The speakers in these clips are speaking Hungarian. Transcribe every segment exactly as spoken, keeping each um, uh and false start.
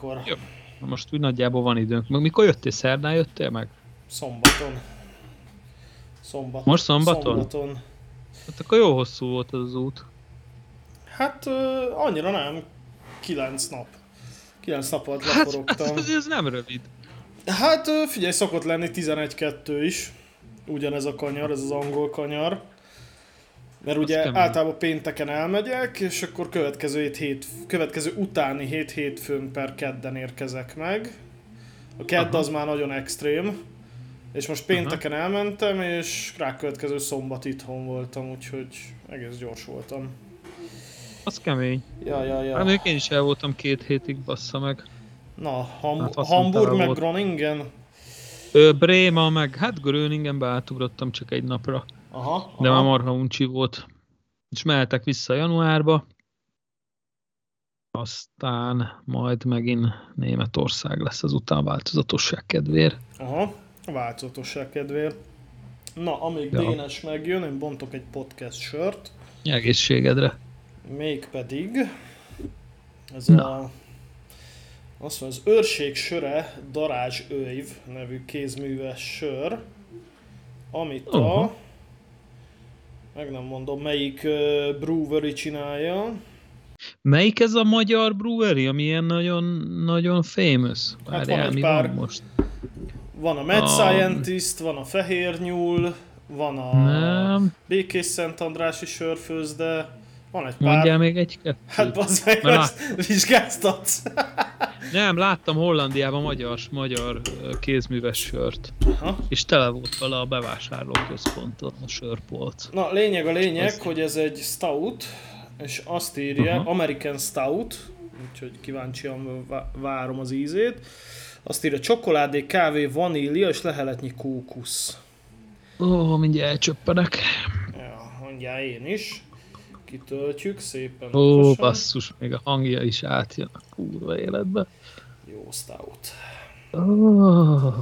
valamikor. Jó. Most úgy nagyjából van időnk. Meg mikor jöttél? Szerdán jöttél meg? Szombaton. Szombaton. Most szombaton? Szombaton. Hát akkor jó hosszú volt az út. Hát uh, annyira nem. Kilenc nap. Kilenc nap alatt leforogtam. Hát, hát ez nem rövid. Hát figyelj, szokott lenni tizenegy kettő is. Ugyanez a kanyar, ez az angol kanyar. Mert azt ugye kemény. Általában pénteken elmegyek, és akkor következő, hét, hét, következő utáni hét hétfőn per kedden érkezek meg. A kedd aha. az már nagyon extrém. És most pénteken aha. elmentem, és rá következő szombat itthon voltam, úgyhogy egész gyors voltam. Az kemény. Ja, ja, ja. Még én is el voltam két hétig, bassza meg. Na, ham- hát Hamburg meg volt. Groningen? Ö, Bréma meg, hát Groningenbe átugrottam csak egy napra. Aha, de aha. már marha uncsi volt. És mehetek vissza januárba. Aztán majd megint Németország lesz az után változatosság kedvéért. Aha, változatosság kedvéért. Na, amíg ja. Dénes megjön, én bontok egy podcast sört. Egészségedre. Mégpedig ez na. a... Azt mondja, az Őrség Söre Darázs Őjv nevű kézműves sör, amit a, uh-huh. meg nem mondom, melyik uh, brewery csinálja. Melyik ez a magyar brewery, ami ilyen nagyon-nagyon famous? Hát van egy pár. Most. Van a Mad a... Scientist, van a Fehér Nyúl, van a nem. Békés Szent Andrási sörfőzde. Van egy pár. Mondjál még egy-kettőt? Hát bazd meg, lát... vizsgáztatsz. Nem, láttam Hollandiában magyar, magyar kézműves sört. Aha. És tele volt vele a bevásárlóközponton a sörpolc. Na, lényeg a lényeg, azt... hogy ez egy stout, és azt írja, aha. American Stout, úgyhogy kíváncsian várom az ízét. Azt írja, csokoládé, kávé, vanília és leheletnyi kókusz. Ó, mindjárt elcsöppenek. Ja, mindjárt én is. Kitöltjük szépen. Ó, okosan. Basszus, még a hangja is átjön a kurva életbe. Jó stout. Oh.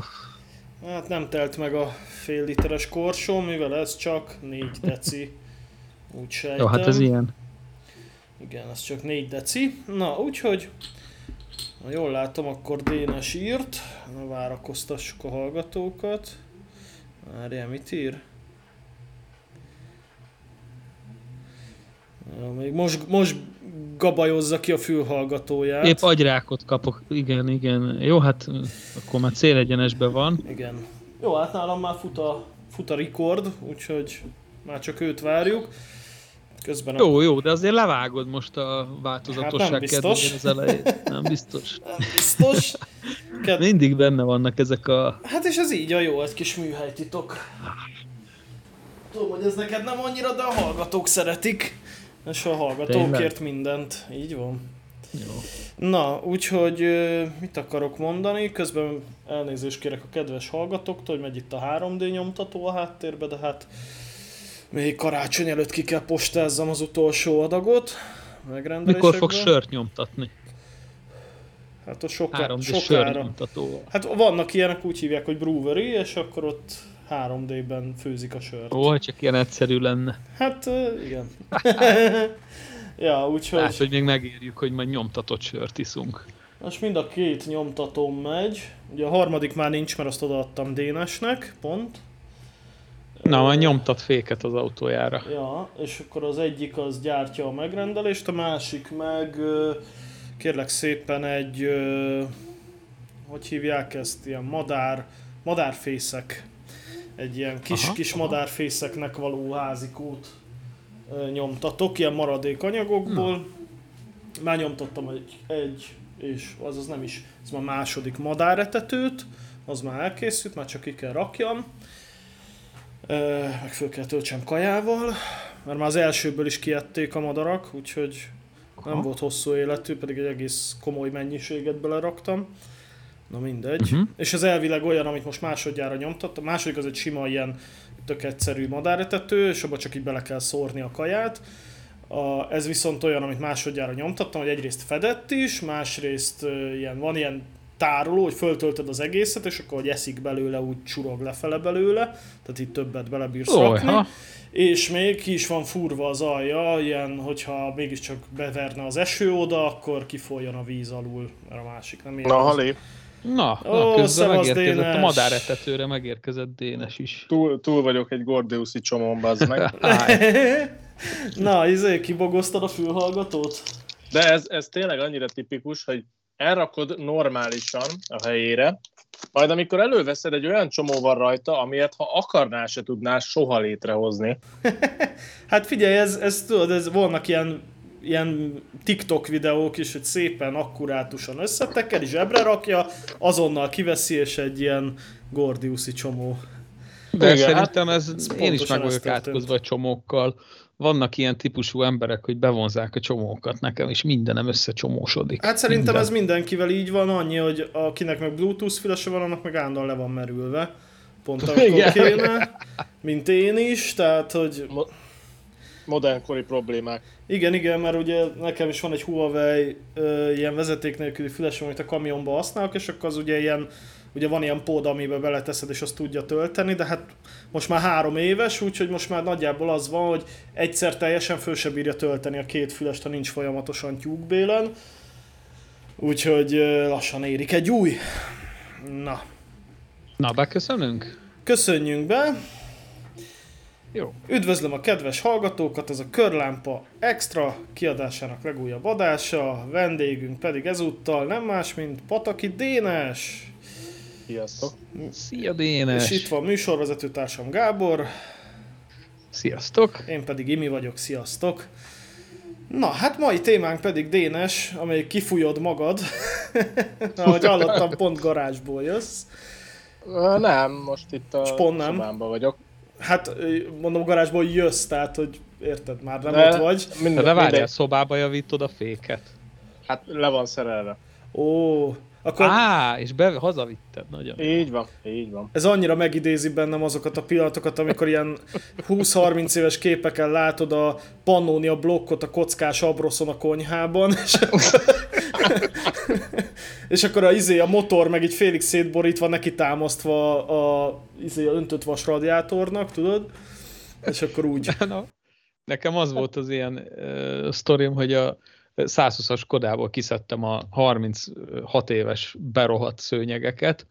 Hát nem telt meg a fél literes korsó, mivel ez csak négy deci. Úgy sejtem. Jó, hát ez ilyen. Igen, ez csak négy deci. Na, úgyhogy, ha jól látom, akkor Dénes írt. Na, várakoztassuk a hallgatókat. Várjál, mit ír? Ja, még most, most gabajozza ki a fülhallgatóját. Épp agyrákot kapok, igen, igen. Jó, hát akkor már célegyenesben van. Igen. Jó, hát nálam már fut a, fut a rekord, úgyhogy már csak őt várjuk. Közben jó, a... jó, de azért levágod most a változatosság hát kedvén az elejét. Nem biztos. Nem biztos. Ked... Mindig benne vannak ezek a... Hát és ez így a jó, egy kis műhelytitok. Tudom, hogy ez neked nem annyira, de a hallgatók szeretik. És a hallgatókért mindent. Így van. Jó. Na, úgyhogy mit akarok mondani? Közben elnézést kérek a kedves hallgatóktól, hogy megy itt a három dé nyomtató a háttérbe, de hát még karácsony előtt ki kell postázzam az utolsó adagot. Mikor fogsz sört nyomtatni? Hát a soká, sokára. Hát vannak ilyenek, úgy hívják, hogy brewery, és akkor ott három dében főzik a sört. Ó, csak ilyen egyszerű lenne. Hát, uh, igen. Ja, úgyhogy... Hát, hogy még megérjük, hogy majd nyomtatott sört iszunk. Most mind a két nyomtatóm megy. Ugye a harmadik már nincs, mert azt odaadtam Dénesnek, pont. Na, majd nyomtat féket az autójára. Ja, és akkor az egyik az gyártja a megrendelést, a másik meg kérlek szépen egy, hogy hívják ezt, ilyen madár, madárfészek. Egy ilyen kis-kis kis madárfészeknek való házikót nyomtatok, ilyen maradék anyagokból. Na. Már nyomtattam egy, egy és azaz nem is, ez már második madáretetőt, az már elkészült, már csak ki kell rakjam. Meg föl kell töltsem kajával, mert már az elsőből is kiették a madarak, úgyhogy aha. nem volt hosszú életű, pedig egy egész komoly mennyiséget beleraktam. Na mindegy. Uh-huh. És ez elvileg olyan, amit most másodjára nyomtattam. A második az egy sima ilyen tök egyszerű madáretető, és abba csak így bele kell szórni a kaját. A, ez viszont olyan, amit másodjára nyomtattam, hogy egyrészt fedett is, másrészt uh, ilyen, van ilyen tároló, hogy föltöltöd az egészet, és akkor, hogy eszik belőle, úgy csurog lefele belőle, tehát itt többet belebírsz rakni. És még ki is van furva az alja, ilyen, hogyha mégiscsak beverne az eső oda, akkor kifoljon a víz alul, mert a másik nem érkezik. Na, halé! Na, na ó, közben megérkezett Dénes. A madáretetőre megérkezett Dénes is. Túl, túl vagyok egy gordiuszi csomón, bazd meg. Na, izé, kibogoztad a fülhallgatót? De ez, ez tényleg annyira tipikus, hogy elrakod normálisan a helyére, majd amikor előveszed, egy olyan csomó van rajta, amiért ha akarnál, se tudnál soha létrehozni. Hát figyelj, ez, ez, tudod, ez volnak ilyen, ilyen TikTok videók is, hogy szépen akkurátusan összetekeri, zsebre rakja, azonnal kiveszi, és egy ilyen gordiuszi csomó. De igen, szerintem ez, ez én is meg vagyok átkozva a csomókkal. Vannak ilyen típusú emberek, hogy bevonzák a csomókat nekem, és mindenem összecsomósodik. Hát szerintem minden. Ez mindenkivel így van, annyi, hogy akinek meg Bluetooth fülese van, annak meg állandóan le van merülve. Pont akkor kéne, mint én is, tehát hogy... Mo- modernkori problémák. Igen, igen, mert ugye nekem is van egy Huawei ö, ilyen vezeték nélküli fülesem, amit a kamionban használok, és akkor az ugye ilyen, ugye van ilyen pód, amiben beleteszed, és azt tudja tölteni, de hát most már három éves, úgyhogy most már nagyjából az van, hogy egyszer teljesen föl se bírja tölteni a két fülest, ha nincs folyamatosan tyúkbélen. Úgyhogy lassan érik egy új. Na. Na, beköszönünk? Köszönjünk be. Jó. Üdvözlöm a kedves hallgatókat, ez a Körlámpa Extra kiadásának legújabb adása. Vendégünk pedig ezúttal nem más, mint Pataki Dénes. Sziasztok! Szia Dénes! És itt van műsorvezető társam Gábor. Sziasztok! Én pedig Imi vagyok, sziasztok! Na, hát mai témánk pedig Dénes, amelyik kifújod magad. Ahogy hallottam, pont garázsból jössz. Nem, most itt a szobámban vagyok. Hát mondom, garázsból jössz, tehát hogy érted, már nem de, ott vagy. Minden, de várjál, szobába javítod a féket. Hát le van szerelve. Ó... Akkor... Á, és be, hazavitted nagyon. Így van, így van. Ez annyira megidézi bennem azokat a pillanatokat, amikor ilyen húsz-harminc éves képeken látod a Pannonia blokkot a kockás abroszon a konyhában, és, és akkor a, izé, a motor meg így félig szétborítva, neki támasztva a izé, öntött vas radiátornak, tudod? És akkor úgy. Na, nekem az volt az ilyen uh, sztorim, hogy a százhúszas Skodából kiszedtem a harminchat éves berohadt szőnyegeket,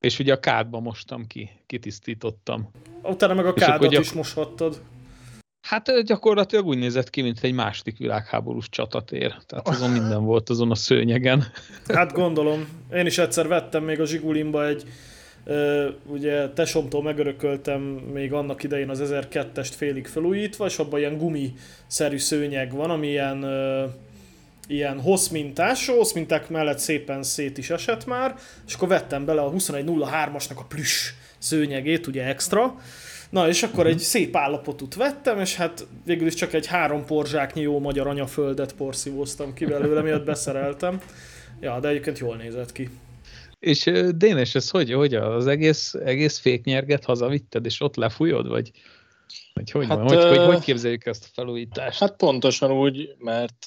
és ugye a kádba mostam ki, kitisztítottam. Utána meg a kádat is moshattad. Hát gyakorlatilag úgy nézett ki, mint egy második világháborús csatatér. Tehát azon minden volt, azon a szőnyegen. Hát gondolom. Én is egyszer vettem még a Zsigulimba egy, ugye tesomtól megörököltem még annak idején az ezerkettest félig felújítva, és abban ilyen gumiszerű szőnyeg van, ami ilyen, ilyen hosszmintás, hosszminták mellett szépen szét is esett már, és akkor vettem bele a huszonegy nulla hármasnak a plüss szőnyegét, ugye extra. Na és akkor egy szép állapotút vettem, és hát végül is csak egy három porzsáknyi jó magyar anyaföldet porszívóztam ki belőle, miatt beszereltem. Ja, de egyébként jól nézett ki. És Dénes, ez hogy, hogy az egész, egész féknyerget hazavitted, és ott lefújod, vagy, vagy hogy, hát, van? Hogy, ö... hogy, hogy képzeljük ezt a felújítást? Hát pontosan úgy, mert,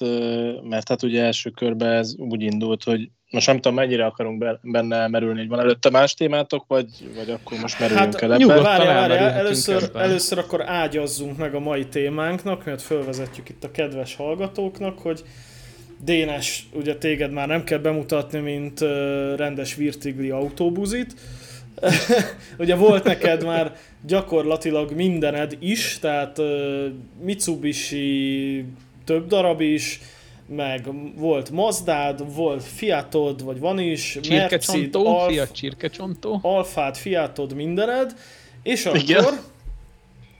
mert hát ugye első körben ez úgy indult, hogy most nem tudom, mennyire akarunk benne elmerülni, hogy van előtte más témátok, vagy, vagy akkor most merülünk hát, el ebben? Várjál, várjál, először, először akkor ágyazzunk meg a mai témánknak, mert fölvezetjük itt a kedves hallgatóknak, hogy Dénes, ugye téged már nem kell bemutatni, mint uh, rendes virtigli autóbuzit. Ugye volt neked már gyakorlatilag mindened is, tehát uh, Mitsubishi több darab is, meg volt Mazdád, volt Fiatod, vagy van is, Mercedes, Alfa, Alfád, Fiatod, mindened, és akkor,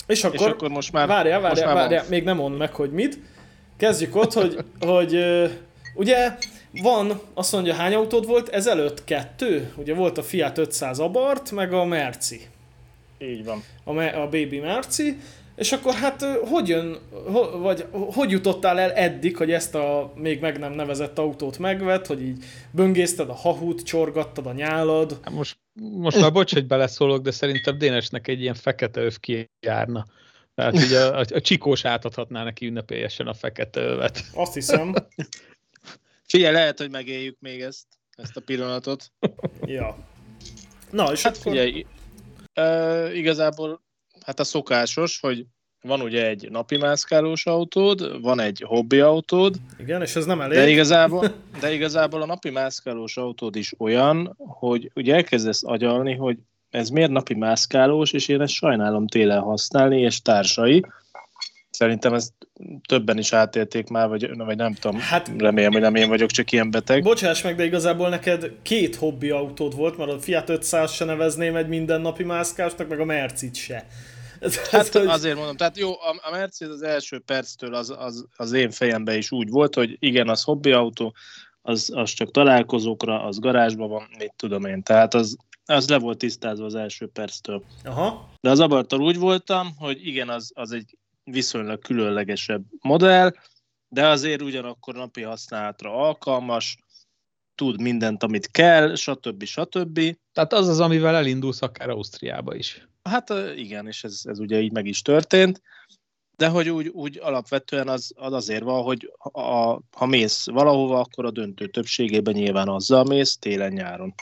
és akkor, és akkor most már, várjál, várjál, most már várjál, még nem mondd meg, hogy mit. Kezdjük ott, hogy, hogy euh, ugye van, azt mondja, hány autód volt? Ezelőtt kettő, ugye volt a Fiat ötszáz Abarth, meg a Merci. Így van. A, me- a Baby Merci, és akkor hát hogy jön, ho- vagy hogy jutottál el eddig, hogy ezt a még meg nem nevezett autót megvett, hogy így böngészted a hahút, csorgattad a nyálad? Most, most már bocs, hogy beleszólok, de szerintem Dénesnek egy ilyen fekete öv kijárna. Tehát ugye a, a, a csikós átadhatná neki ünnepélyesen a fekete övet. Azt hiszem. Figyelj, lehet, hogy megéljük még ezt. ezt a pillanatot. Ja. Na, és hát akkor... figyelj, e, igazából hát a szokásos, hogy van ugye egy napi mászkálós autód, van egy hobbi autód. Igen, és ez nem elég. De igazából, de igazából a napi mászkálós autód is olyan, hogy ugye elkezdesz agyalni, hogy ez miért napi mászkálós, és én ezt sajnálom télen használni, és társai. Szerintem ezt többen is átélték már, vagy, vagy nem tudom, hát, remélem, hogy nem én vagyok, csak ilyen beteg. Bocsáss meg, de igazából neked két hobbi autód volt, mert a Fiat ötszáz se nevezném egy mindennapi mászkásnak, meg a Mercit se. Tehát, hát hogy... azért mondom, tehát jó, a Mercedes az első perctől az, az, az én fejemben is úgy volt, hogy igen, az hobbi autó, az, az csak találkozókra, az garázsban van, mit tudom én, tehát az, az le volt tisztázva az első perctől. Aha. De az Abarttal úgy voltam, hogy igen, az, az egy viszonylag különlegesebb modell, de azért ugyanakkor napi használatra alkalmas, tud mindent, amit kell, stb. Stb. Tehát az az, amivel elindulsz akár Ausztriába is. Hát igen, és ez, ez ugye így meg is történt, de hogy úgy, úgy alapvetően az, az azért van, hogy a, ha mész valahova, akkor a döntő többségében nyilván azzal mész télen-nyáron.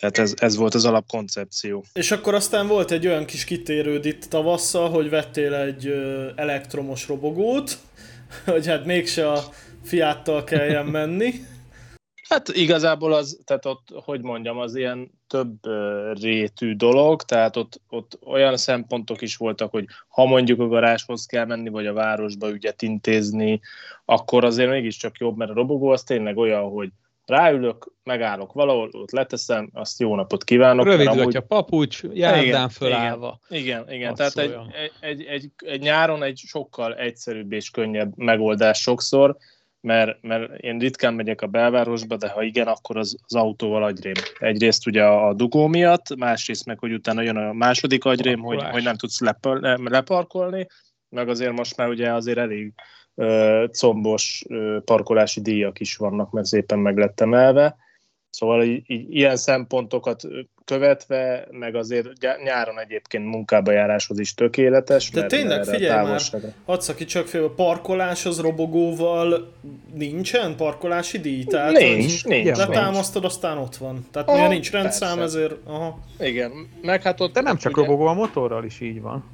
Tehát ez, ez volt az alapkoncepció. És akkor aztán volt egy olyan kis kitérőd itt tavasszal, hogy vettél egy elektromos robogót, hogy hát mégse a Fiattal kelljen menni. Hát igazából az, tehát ott, hogy mondjam, az ilyen több rétű dolog, tehát ott, ott olyan szempontok is voltak, hogy ha mondjuk a garázshoz kell menni, vagy a városba ügyet intézni, akkor azért mégiscsak jobb, mert a robogó az tényleg olyan, hogy ráülök, megállok valahol, ott leteszem, azt jó napot kívánok. Rövidlötty amúgy... a papucs, járdán fölállva. Igen, igen, igen. Tehát egy, egy, egy, egy nyáron egy sokkal egyszerűbb és könnyebb megoldás sokszor, mert, mert én ritkán megyek a belvárosba, de ha igen, akkor az, az autóval agyrém. Egyrészt ugye a dugó miatt, másrészt meg, hogy utána jön a második agyrém, hogy, hogy nem tudsz leparkolni, meg azért most már ugye azért elég combos parkolási díjak is vannak, mert szépen meg lett emelve. Szóval így, így, ilyen szempontokat követve, meg azért nyáron egyébként munkába járáshoz is tökéletes. De tényleg, figyelj már, hadd szakítsak félbe, parkolás az robogóval nincsen parkolási díj? Tehát nincs, nincs. nincs. Letámasztod, aztán ott van. Tehát ah, nincs rendszám, ezért... Aha. Igen, meg hát ott... De nem csak ugye... robogó, a motorral is így van.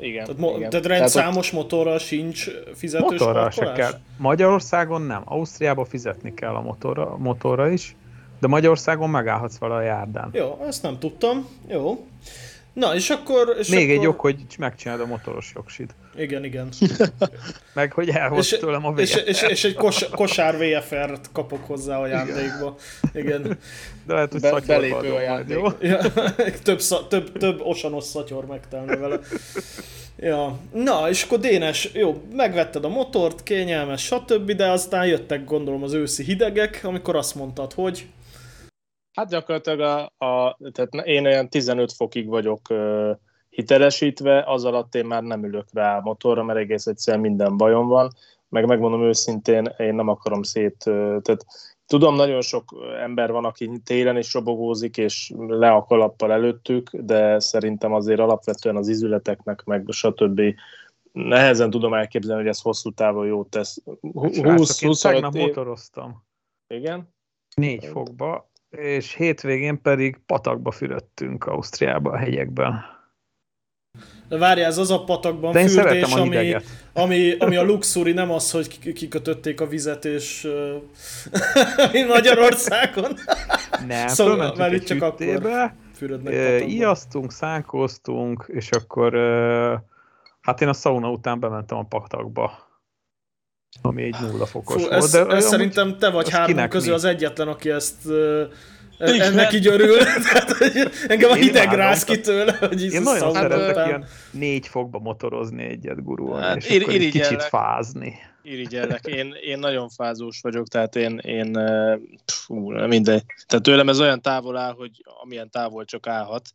Igen, tehát, mo- igen. tehát rendszámos tehát motorral sincs fizetős parkolás? Se kell. Magyarországon nem. Ausztriában fizetni kell a motorra, motorra is, de Magyarországon megállhatsz vele a járdán. Jó, ezt nem tudtam. Jó. Na, és akkor... És Még akkor... egy ok, hogy megcsinálod a motoros jogsid. Igen, igen. Meg, hogy elhozz tőlem a vé ef er. És, és, és egy kos, kosár vé ef er-t kapok hozzá a ajándékba. Igen. De lehet, hogy Be, szatyorba adom majd, jó? Ja, több, több, több osanos szatyor megtelni vele. Ja. Na, és akkor Dénes, jó, megvetted a motort, kényelmes, stb., de aztán jöttek, gondolom, az őszi hidegek, amikor azt mondtad, hogy... Hát gyakorlatilag a, a, tehát én olyan tizenöt fokig vagyok ö, hitelesítve, az alatt én már nem ülök rá a motorra, mert egész egyszerűen minden bajom van, meg megmondom őszintén, én nem akarom szét, ö, tehát tudom, nagyon sok ember van, aki télen is robogózik, és le a kalappal előttük, de szerintem azért alapvetően az izületeknek, meg stb. Nehezen tudom elképzelni, hogy ez hosszú távon jót tesz. húsz-huszonöt év... motoroztam. Igen? négy fokba. És hétvégén pedig patakba fürödtünk Ausztriában, a hegyekben. De várjál, ez az a patakban de fürdés, a ami, ami, ami a luxuri, nem az, hogy kikötötték a vizet, és uh, Magyarországon. Nem, szóval már itt csak hűttébe, akkor ijasztunk, szánkoztunk, és akkor uh, hát én a szauna után bementem a patakba. Ami egy nulla fokos Fú, ez, volt. De ez szerintem te vagy három közül az egyetlen, aki ezt e, ennek így örül. Tehát, engem a hideg rász ki tőle. Hogy én nagyon szeretek után. Ilyen négy fokba motorozni egyet gurulni, hát, és ir- akkor egy kicsit fázni. Irigyellek. Én, én nagyon fázós vagyok, tehát én, én pfú, mindegy. Tehát tőlem ez olyan távol áll, hogy amilyen távol csak állhat.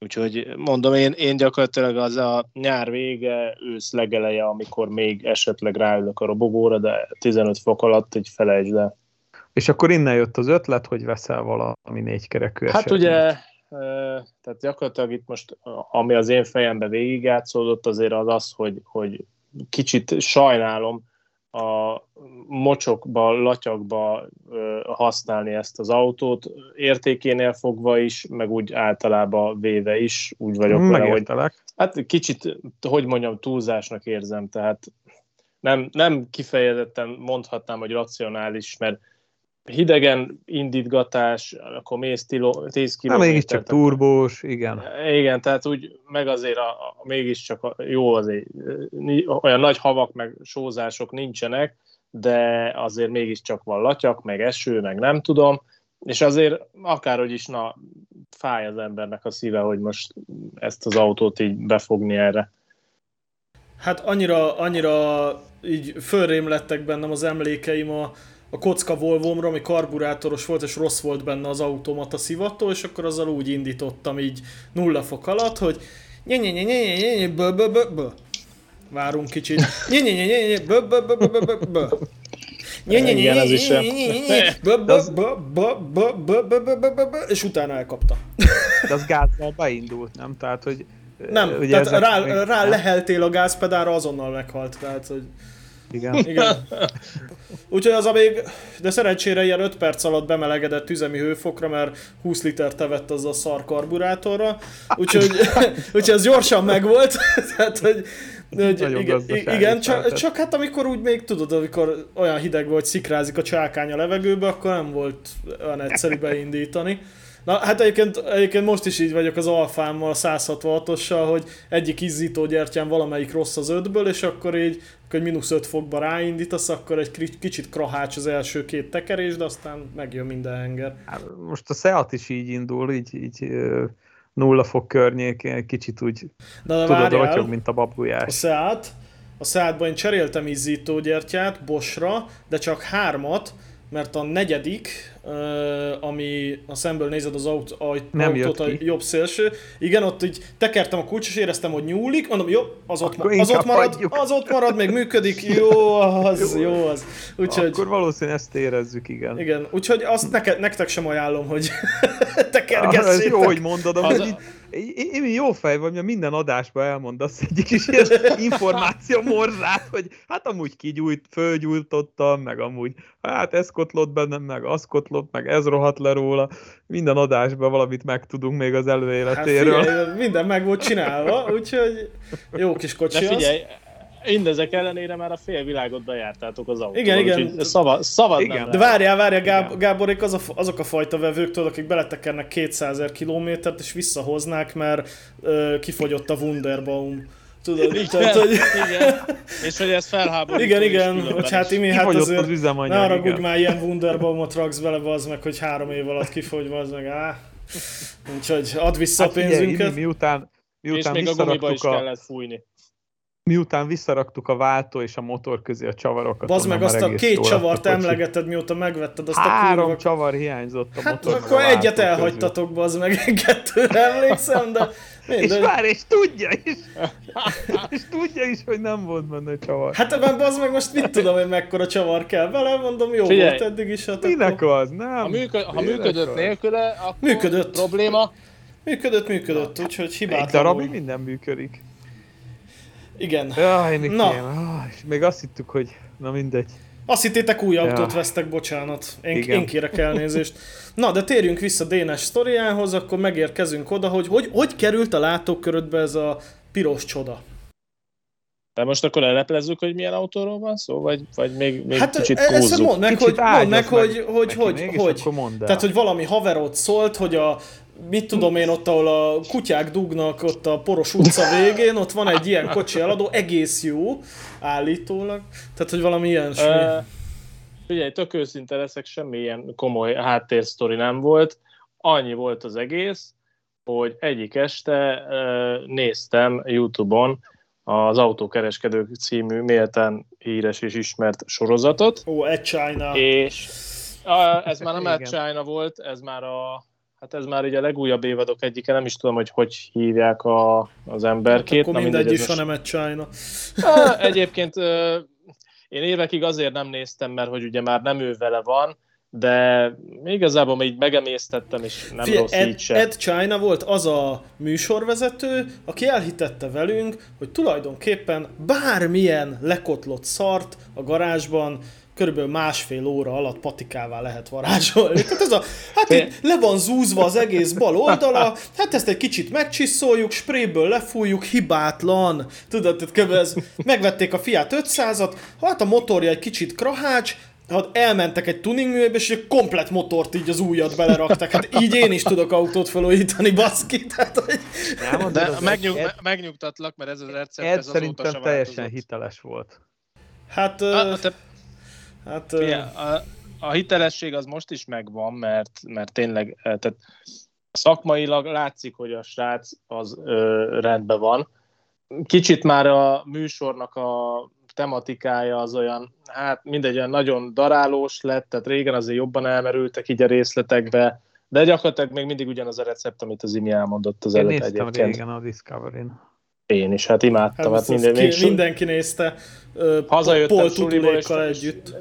Úgyhogy mondom, én, én gyakorlatilag az a nyár vége, ősz legeleje, amikor még esetleg ráülök a robogóra, de tizenöt fok alatt így felejtsd el. És akkor innen jött az ötlet, hogy veszel valami négykerekű esetben. Hát ugye, tehát gyakorlatilag itt most, ami az én fejembe végigjátszódott, azért az az, hogy, hogy kicsit sajnálom, a mocsokba, latyakba használni ezt az autót, értékénél fogva is, meg úgy általában véve is, úgy vagyok vele, hogy hát kicsit, hogy mondjam, túlzásnak érzem, tehát nem, nem kifejezetten mondhatnám, hogy racionális, mert hidegen indítgatás, akkor mész tíz kilométert. Na, mégis csak turbós, igen. Igen, tehát úgy meg azért a, a, mégiscsak a, jó azért, olyan nagy havak meg sózások nincsenek, de azért mégiscsak van latyak, meg eső, meg nem tudom, és azért akárhogy is, na, fáj az embernek a szíve, hogy most ezt az autót így befogni erre. Hát annyira, annyira így fölrém lettek bennem az emlékeim a a kocka Volvomra, ami karburátoros volt, és rossz volt benne az automata szivattó, és akkor azzal úgy indítottam így nulla fok alatt, hogy nye nye nye nye nye nye bö bö bö bö. Várunk kicsit. Nye nye nye nye nye bö bö bö bö bö bö. Nye nye nye nye nye nye nye bö bö bö bö bö bö bö bö bö bö bö, és utána elkapta. De az gázzal beindult, nem? Tehát, hogy... Nem, tehát rá leheltél a gázpedálra, azonnal meghalt, tehát, hogy... Igen. Igen. Úgyhogy az a még, de szerencsére ilyen öt perc alatt bemelegedett üzemi hőfokra, mert húsz liter tevett az a szar karburátorra, úgyhogy, úgyhogy ez gyorsan megvolt, tehát hogy, hogy igen, igen csak, csak hát amikor úgy még tudod, amikor olyan hideg volt, szikrázik a csákány a levegőbe, akkor nem volt olyan egyszerű beindítani. Na, hát egyébként, egyébként most is így vagyok az Alfámmal, a száz hatvanhatossal, hogy egyik izzító gyertyán valamelyik rossz az ötből, és akkor így, hogy mínusz öt fokba ráindítasz, akkor egy kicsit krahács az első két tekerés, de aztán megjön minden henger. Hát most a Seat is így indul, így, így nulla fok környékén, kicsit úgy, de de tudod, hogy jobb, mint a babgulyás. A Seat, a Seatban én cseréltem izzító gyertyát Boschra, de csak hármat, mert a negyedik, ami a szemből nézed az aut- autót, a jobb szélső, igen, ott így tekertem a kulcs, és éreztem, hogy nyúlik, mondom, jó, az ott, ma- az ott marad, adjuk. az ott marad, még működik, jó az, jó az. Úgyhogy, akkor valószínűleg ezt érezzük, igen. Igen, úgyhogy azt neke- nektek sem ajánlom, hogy tekergessétek. Jó, hogy mondod, amúgy. Én jó fej vagy, mert minden adásban elmondasz egy kis információ morzsát, hogy hát amúgy kigyújt, fölgyújtottam, meg amúgy hát ez kotlott bennem, meg az kotlott, meg ez rohadt le róla. Minden adásban valamit megtudunk még az előéletéről. Hát figyelj, minden meg volt csinálva, úgyhogy jó kis kocsi. De figyelj, mindezek ellenére már a fél világot bejártátok az autóval. Igen, igen. Szava, szabad igen. Nem. De várjál, várjál, Gáb- Gáborék, az a, azok a fajta vevőktől, akik beletekernek kétszázezer kilométert, és visszahoznák, mert ö, kifogyott a Wunderbaum. Tudod, igen, tehát, hogy... igen. És hogy ez felháborító. Igen, igen, hogy hát imi, hát azért az ne arra úgy már ilyen Wunderbaumot raksz bele, bazd meg, hogy három év alatt kifogy, bazd meg, áh. Úgyhogy add vissza a pénzünket. Hát, igen, miután, miután és még a gumiba is a... kellett fújni. Miután visszaraktuk a váltó és a motor közé a csavarokat. Bazd meg, azt a két csavart emlegeted, mióta megvetted azt a kurva... Három csavar hiányzott a hát motor. Hát akkor egyet elhagytatok, bazd meg, kettőre emlékszem, de... Mindegy. És várj, és tudja is! És tudja is, hogy nem volt benne a csavar. Hát ebben bazd meg, most mit tudom, hogy mekkora csavar kell bele, mondom, jó Figyelj. Volt eddig is. Hát minek akkor... az, nem? Ha, működ, ha működött az. Nélküle, akkor működött. Probléma... Működött, működött, úgyhogy hibátlan. Egy darabig minden működik. Igen. Jaj, na. Jaj, és még azt hittük, hogy na mindegy. Azt hittétek, új autót ja. vesztek, bocsánat. Én, én kérek elnézést. Na, de térjünk vissza Dénes sztoriához, akkor megérkezünk oda, hogy hogy, hogy került a látókörödbe ez a piros csoda. De most akkor elleplezzük, hogy milyen autóról van szó, vagy, vagy még, még hát kicsit kózzuk. Hát mondd meg, hogy, mondd meg, hogy, hogy, hogy, hogy. Tehát, hogy valami haverod szólt, hogy a mit tudom én, ott ahol a kutyák dugnak, ott a Poros utca végén, ott van egy ilyen kocsi eladó, egész jó, állítólag. Tehát, hogy valami ilyen semmi. Uh, figyelj, tök őszinte leszek, semmi ilyen komoly háttérsztori nem volt. Annyi volt az egész, hogy egyik este uh, néztem YouTube-on az Autókereskedők című méltán híres és ismert sorozatot. Ó, Ed China. És uh, ez már nem Ed China volt, ez már a... Hát ez már ugye a legújabb évadok egyike, nem is tudom, hogy hogy hívják a, az emberkét. Hát akkor mindegy, mindegy is, ha nem egy China. Egyébként én évekig azért nem néztem, mert hogy ugye már nem ő vele van, de igazából még megemésztettem, és nem Fé, rossz Ed, így sem. Ed China volt az a műsorvezető, aki elhitette velünk, hogy tulajdonképpen bármilyen lekotlott szart a garázsban körülbelül másfél óra alatt patikává lehet varázsolni. Tehát ez a, hát itt le van zúzva az egész bal oldala, hát ezt egy kicsit megcsiszoljuk, spréből lefújjuk, hibátlan. Tudod, ez, megvették a Fiat ötszázat, hát a motorja egy kicsit krahács, hát elmentek egy tuningművébe, és egy komplet motort így az újat beleraktak. Hát így én is tudok autót felújítani, baszki. Tehát, hogy... nem, de megnyug, Ed... megnyugtatlak, mert ez az recept, ez azóta sem változott. Szerintem teljesen hiteles volt. Hát... A, te... hát Fia, a, a hitelesség az most is megvan, mert, mert tényleg tehát szakmailag látszik, hogy a srác az ö, rendben van. Kicsit már a műsornak a tematikája az olyan, hát mindegy, olyan nagyon darálós lett, tehát régen azért jobban elmerültek így a részletekbe, de gyakorlatilag még mindig ugyanaz a recept, amit az Imi elmondott az előtt egyébként. Én néztem régen a Discovery-n. Én is, hát imádtam. Hát, hát minden, ki, még mindenki nézte Pol Tutulékkal együtt.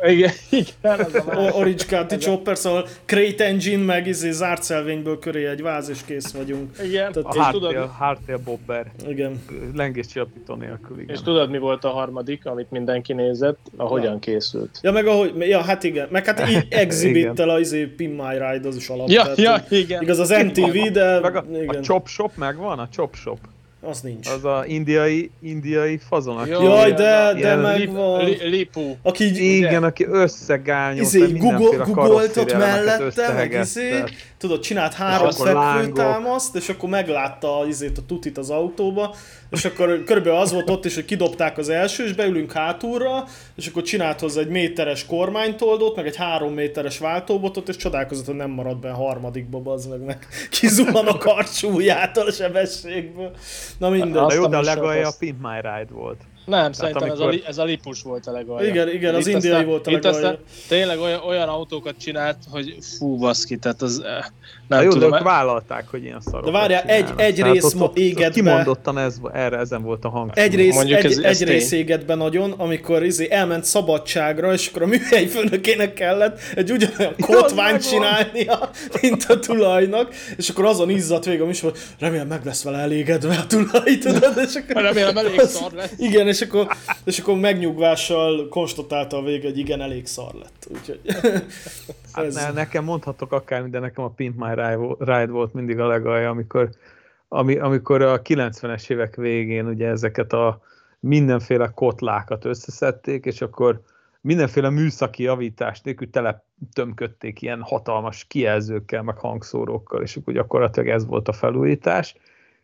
Na, igen, igen. Az a Oricskánti Chopper, szóval Crate Engine meg izé, zárt szelvényből köré egy váz, és kész vagyunk. Igen, tehát, a hardtail, hardtail bobber. Igen. Lengéscsillapító nélkül, igen. És tudod, mi volt a harmadik, amit mindenki nézett? Ahogyan ja. készült. Ja, meg ahogy, ja, hát igen. Meg hát így Exhibit-tel az izé, Pimp My Ride, az is alap. Ja, tehát, ja, igen. Igaz, az em té vé, de... Meg a, a Chop Shop megvan, a Chop Shop. Az nincs. Az a indiai, indiai fazon, aki... Jaj, de, de megvan. Lipu. Aki így, igen, de. Aki összegányolta izé, mindenféle karosszérjelemeket mellette, összehegezte. Izé, tudod, csinált három szegfőtámaszt, és akkor meglátta izét a tutit az autóba, és akkor körülbelül az volt ott is, hogy kidobták az első, és beülünk hátulra, és akkor csinált hozzá egy méteres kormánytoldót, meg egy három méteres váltóbotot, és csodálkozott, hogy nem marad benne harmadikba, bazd meg, meg kizuhan a karcsújától a sebességből. Na minden. Na jó, de a legalja a Pimp My Ride volt. Nem, szerintem amikor... ez, a, ez a Lipus volt a legalja. Igen, igen, itt az indiai aztán, volt a legalja. Tényleg olyan, olyan autókat csinált, hogy fú, baszki, tehát az... Nem jó, tudom, de vállalták, hogy ilyen szarokat. De várjál, egy, egy rész ott, ott, éget ott kimondottan ez, erre ezen volt a hangsúly. Egy rész, egy, ez, egy rész éget be nagyon, amikor izé elment szabadságra, és akkor a műhely főnökének kellett egy ugyanolyan kotványt csinálnia, mint a tulajnak, és akkor azon izzadt végig a műsor, remélem meg lesz vele elégedve a tulaj, tudod? És akkor remélem elég szar lesz. Igen, és akkor, és akkor megnyugvással konstatálta a vége, hogy igen, elég szar lett. Úgyhogy... Hát ne, nekem mondhatok akármi, de nekem a Pimp My Ride volt mindig a legalja, amikor, ami, amikor a kilencvenes évek végén ugye ezeket a mindenféle kotlákat összeszedték, és akkor mindenféle műszaki javítást nélkül tele tömködték ilyen hatalmas kijelzőkkel, meg hangszórókkal, és akkor gyakorlatilag ez volt a felújítás.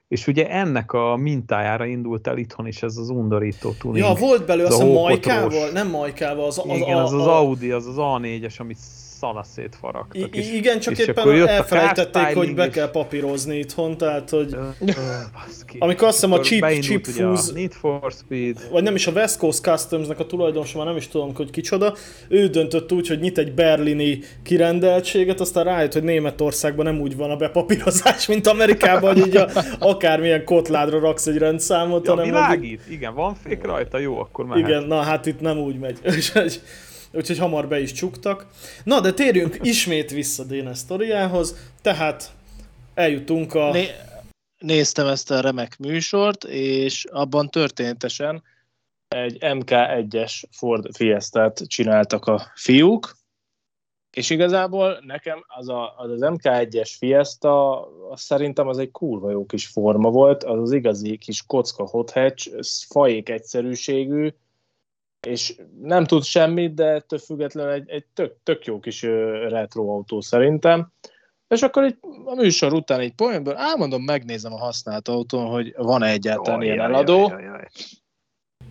És ugye ennek a mintájára indult el itthon is ez az undorító tuning. Ja, volt belőle az, az a majkával, nem majkával. Az, az, igen, az az a, a... Audi, az az á négyes, amit szanaszét faragtak. I- igen, és, csak és éppen elfelejtették, hogy be és... kell papírozni itthon, tehát, hogy... Ö, ö, baszki. Amikor azt hiszem a cheap, cheap fúz... A Need for Speed. Vagy nem is, a West Coast Customs-nek a tulajdonosa, már nem is tudom, hogy kicsoda. Ő döntött úgy, hogy nyit egy berlini kirendeltséget, aztán rájött, hogy Németországban nem úgy van a bepapírozás, mint Amerikában, hogy így a, akármilyen kotládra raksz egy rendszámot, ja, hanem... világít, meg... igen, van fék rajta, jó, akkor mehet. Igen, na hát itt nem úgy megy. Úgyhogy hamar be is csuktak. Na, de térjünk ismét vissza Dénes sztoriához, tehát eljutunk a... Né- néztem ezt a remek műsort, és abban történetesen egy em ká egyes Ford Fiestát csináltak a fiúk, és igazából nekem az, a, az, az em ká egyes Fiesta, az szerintem az egy kurva jó kis forma volt, az az igazi kis kocka hothatch, fajék egyszerűségű, és nem tud semmit, de ettől függetlenül egy, egy tök, tök jó kis retro autó szerintem. És akkor így a műsor után egy poénből elmondom, megnézem a használt autón, hogy van-e egyáltalán oh, ilyen jaj, eladó. Jaj, jaj, jaj.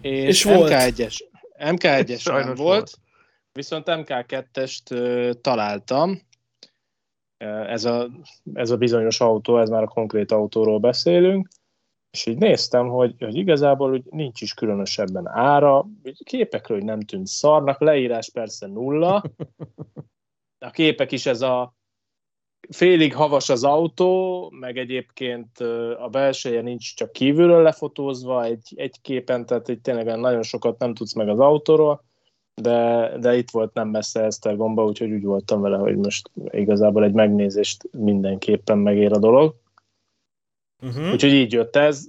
És, és em ká egyes, em ká egyes nem volt, volt, viszont em ká kettest uh, találtam. Uh, ez, a, ez a bizonyos autó, ez már a konkrét autóról beszélünk. És így néztem, hogy, hogy igazából hogy nincs is különösebben ára, képekről hogy nem tűnt szarnak, leírás persze nulla, a képek is ez a félig havas az autó, meg egyébként a belseje nincs csak kívülről lefotózva egy, egy képen, tehát így tényleg nagyon sokat nem tudsz meg az autóról, de, de itt volt nem messze Esztergomba, úgyhogy úgy voltam vele, hogy most igazából egy megnézést mindenképpen megér a dolog. Uh-huh. Úgyhogy így jött ez.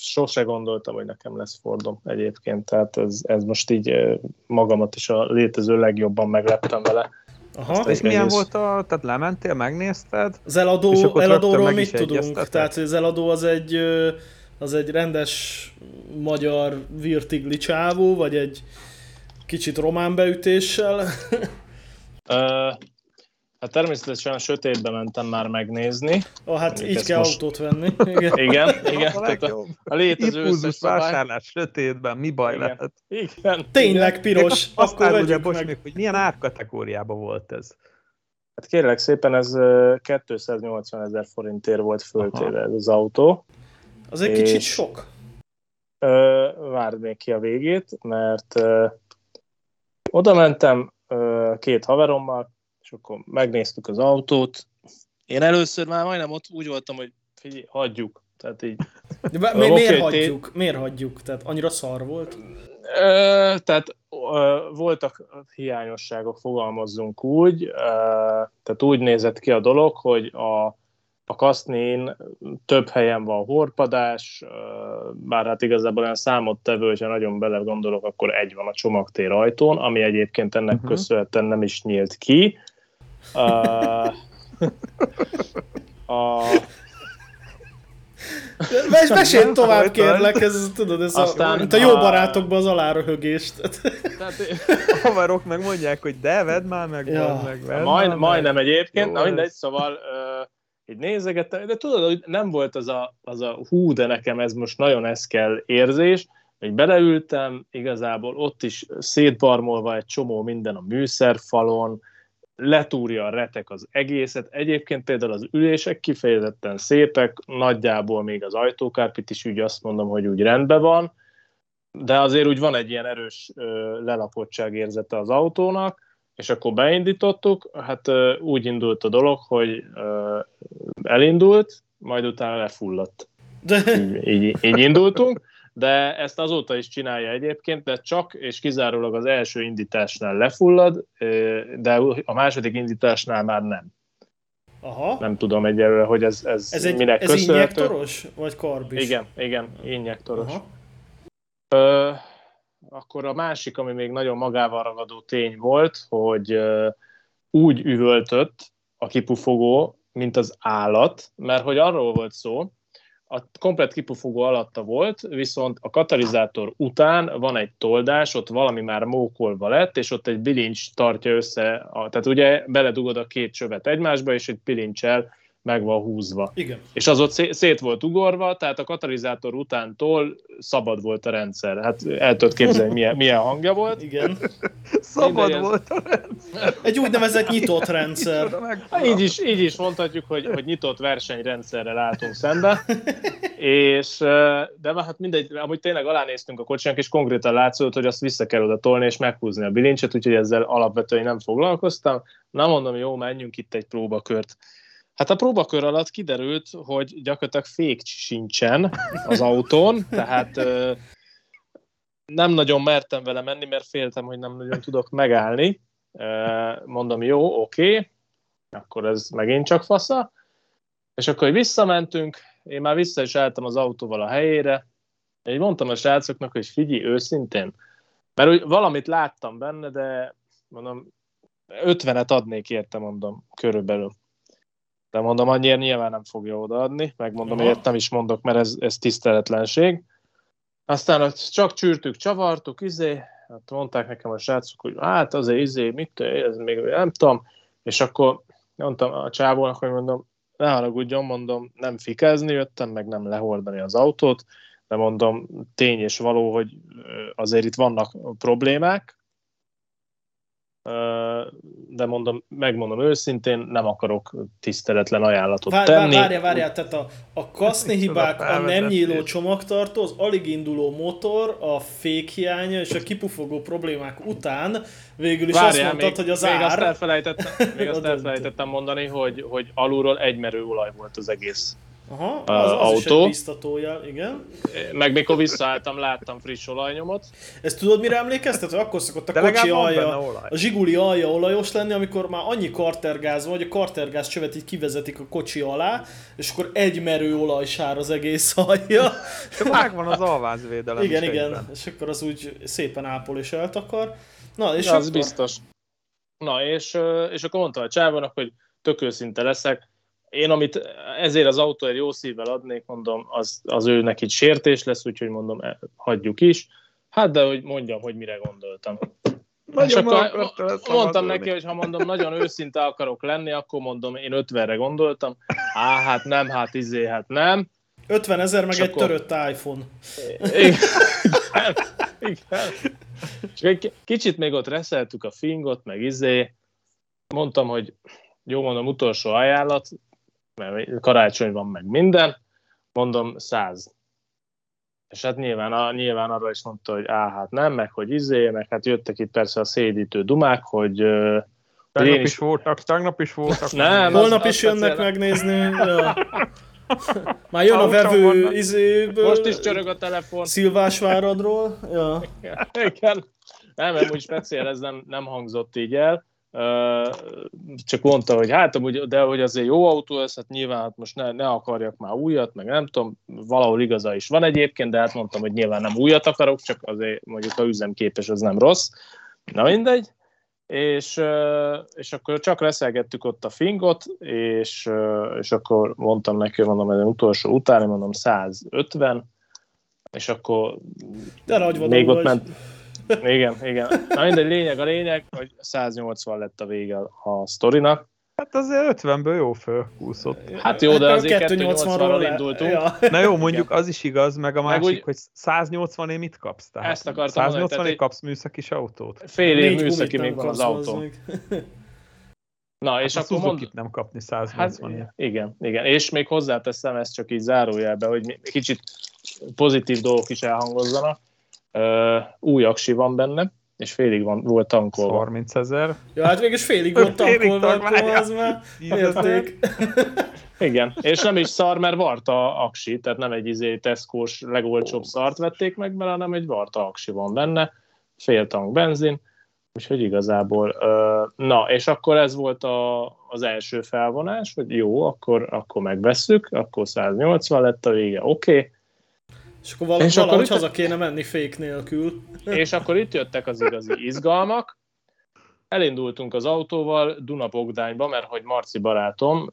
Sose gondoltam, hogy nekem lesz Fordom egyébként, tehát ez, ez most így magamat is a létező legjobban megleptem vele. Aha. És milyen egész... volt a... tehát lementél, megnézted? Az eladó, eladóról mit tudunk? Tehát az eladó az egy, az egy rendes magyar virtigli csávó, vagy egy kicsit román beütéssel? uh... Hát természetesen sötétbe mentem már megnézni. Ah, hát Még így kell most... autót venni. Igen, igen. igen. A, a létező összes szabály. Vásárlás sötétben, mi baj igen. lehet? Igen. Tényleg piros. Aztán ugye, bocs, meg, hogy milyen árkategóriában volt ez? Hát kérlek szépen, ez kétszáznyolcvanezer forintért volt föltéve ez az autó. Az egy kicsit sok. Ö, várd még ki a végét, mert ö, oda mentem ö, két haverommal, és akkor megnéztük az autót. Én először már majdnem ott úgy voltam, hogy figyelj, hagyjuk. Tehát így, De mi, miért, okay, hagyjuk? Té... miért hagyjuk? Tehát annyira szar volt? Ö, tehát ö, voltak hiányosságok, fogalmazzunk úgy. Ö, tehát úgy nézett ki a dolog, hogy a, a kasznén több helyen van horpadás, ö, bár hát igazából olyan számottevő, hogyha nagyon belegondolok, akkor egy van a csomagtér ajtón, ami egyébként ennek uh-huh. köszönhetően nem is nyílt ki. Uh, a... Mesélj tovább, kérlek, ez, tudod, ez aztán, a, mint a jó barátokban az aláröhögést. A havarok meg mondják, hogy de, vedd már meg, ja. meg vedd Majd, már Majdnem meg. Egyébként, jó, na mindegy, ez... szóval uh, így nézegettem, de tudod, hogy nem volt az a, az a hú, de nekem ez most nagyon ez kell érzés, hogy beleültem, igazából ott is szétbarmolva egy csomó minden a műszerfalon, letúrja a retek az egészet. Egyébként például az ülések kifejezetten szépek, nagyjából még az ajtókárpit is úgy azt mondom, hogy úgy rendben van, de azért úgy van egy ilyen erős lelapottság érzete az autónak, és akkor beindítottuk, hát ö, úgy indult a dolog, hogy ö, elindult, majd utána lefulladt. Így, így, így indultunk, de ezt azóta is csinálja egyébként, de csak és kizárólag az első indításnál lefullad, de a második indításnál már nem. Aha. Nem tudom egyelőre, hogy ez, ez, ez egy, minek ez köszönhető. Ez injektoros? Vagy karbis? Igen, igen, injektoros. Ö, akkor a másik, ami még nagyon magával ragadó tény volt, hogy úgy üvöltött a kipufogó, mint az állat, mert hogy arról volt szó, a komplett kipufogó alatta volt, viszont a katalizátor után van egy toldás, ott valami már mókolva lett, és ott egy bilincs tartja össze, a, tehát ugye beledugod a két csövet egymásba, és egy bilinccsel meg van húzva. Igen. És az ott szét volt ugorva, tehát a katalizátor utántól szabad volt a rendszer. Hát el tudod képzelni, milyen, milyen hangja volt. Igen. Szabad Minden volt a rendszer. Egy úgynevezett nyitott rendszer. Hát, így, is, így is mondhatjuk, hogy, hogy nyitott versenyrendszerrel álltunk szembe. És, de hát mindegy, amúgy tényleg alánéztünk a kocsinak, és konkrétan látszott, hogy azt vissza kell oda tolni, és meghúzni a bilincset, úgyhogy ezzel alapvetően nem foglalkoztam. Na mondom, jó, menjünk itt egy próbakört. Hát a próbakör alatt kiderült, hogy gyakorlatilag fék sincsen az autón, tehát ö, nem nagyon mertem vele menni, mert féltem, hogy nem nagyon tudok megállni. Ö, mondom, jó, oké, akkor ez megint csak fasza. És akkor visszamentünk, én már vissza is álltam az autóval a helyére, és mondtam a srácoknak, hogy figyelj, őszintén, mert úgy valamit láttam benne, de mondom, ötvenet adnék érte, mondom, körülbelül. De mondom, annyiért nyilván nem fogja odaadni, megmondom, ért nem is mondok, mert ez, ez tiszteletlenség. Aztán csak csűrtük, csavartuk, izé, hát mondták nekem a srácok, hogy hát azért izé, mit, ez még nem tudom, és akkor mondtam a csávónak, hogy mondom, ne haragudjon, mondom, nem fikázni jöttem, meg nem lehordani az autót, de mondom, tény és való, hogy azért itt vannak problémák, de mondom, megmondom őszintén, nem akarok tiszteletlen ajánlatot vár, tenni. Várjál, várjál, tehát a, a kaszni hibák, a nem nyíló csomagtartó, az alig induló motor, a fék hiánya és a kipufogó problémák után végül is várjál, azt mondtad, még, hogy az ár... Még azt elfelejtettem, még azt elfelejtettem mondani, hogy, hogy alulról egymerő olaj volt az egész. Aha, az, az autó. Is egy biztatójel, igen. Meg mikor visszaálltam, láttam friss olajnyomot. Ezt tudod, mire emlékeztet? Hogy akkor szokott a kocsi alja, a Zsiguli alja olajos lenni, amikor már annyi kartergáz van, hogy a kartergáz csövet így kivezetik a kocsi alá, és akkor egy merő olajsár az egész alja. De megvan az alvázvédelem. Igen, igen, egyben. És akkor az úgy szépen ápol és eltakar. Na, és ja, az biztos. Na, és, és akkor mondta a csávónak, hogy tök őszinte leszek. Én, amit ezért az autóért jó szívvel adnék, mondom, az, az ő neki sértés lesz, úgyhogy mondom, hagyjuk is. Hát, de hogy mondjam, hogy mire gondoltam. Nagyon mondtam neki, hogy ha mondom, nagyon őszinte akarok lenni, akkor mondom, én ötvenre gondoltam. Á, hát nem, hát izé, hát nem. ötven ezer meg egy akkor... törött iPhone. Igen. Igen. Csak kicsit még ott reszeltük a fingot, meg izé. Mondtam, hogy jó, mondom, utolsó ajánlat, mert karácsony van meg minden, mondom, száz. És hát nyilván, nyilván arra is mondta, hogy á, hát nem, meg hogy izé, meg hát jöttek itt persze a szédítő dumák, hogy... Tegnap is, is voltak, tegnap is voltak. Nem, holnap is jönnek megnézni. Már jön a vevő izéből. Most is csörög a telefon. Szilvásváradról. Ja. Igen. Nem, mert úgy speciál ez nem, nem hangzott így el. Csak mondta, hogy hát amúgy, de hogy azért jó autó ez, hát nyilván hát most ne, ne akarjak már újat, meg nem tudom, valahol igaza is van egyébként, de hát mondtam, hogy nyilván nem újat akarok, csak azért mondjuk a üzemképes az nem rossz. Na mindegy. És, és akkor csak reszelgettük ott a fingot, és, és akkor mondtam neki, mondom, ez utolsó utáni, mondom, száz ötven, és akkor de még ott vagy. Ment... Igen, igen. Na mindegy, lényeg a lényeg, hogy száz nyolcvan lett a vége a sztorinak. Hát azért ötvenből jó fölkúszott. Hát jó, de hát azért kétszáznyolcvanról indultunk. Ja. Na jó, mondjuk az is igaz, meg a másik, meg úgy, hogy száznyolcvanért mit kapsz? Tehát ezt akartam száznyolcvanért kapsz műszakis autót. Fél év műszaki még van az autó. Na, hát és akkor mond... itt nem kapni száznyolcvanért. Hát, igen, igen. És még hozzáteszem, ezt csak így zárójelbe, hogy kicsit pozitív dolgok is elhangozzanak. Uh, új aksi van benne, és félig van, volt tankolva. harmincezer. Ja, hát mégis félig volt tankolva, akkor az már érték. Igen, és nem is szar, mert Varta aksi, tehát nem egy izé Tesco-s legolcsóbb oh. szart vették meg bele, hanem egy Varta aksi van benne, fél tank benzin, úgyhogy igazából, uh, na, és akkor ez volt a, az első felvonás, hogy jó, akkor, akkor megvesszük, akkor száz nyolcvan lett a vége, oké, okay. És akkor valahogy, és akkor valahogy itt... haza kéne menni fék nélkül. És akkor itt jöttek az igazi izgalmak. Elindultunk az autóval Dunabogdányba, mert hogy Marci barátom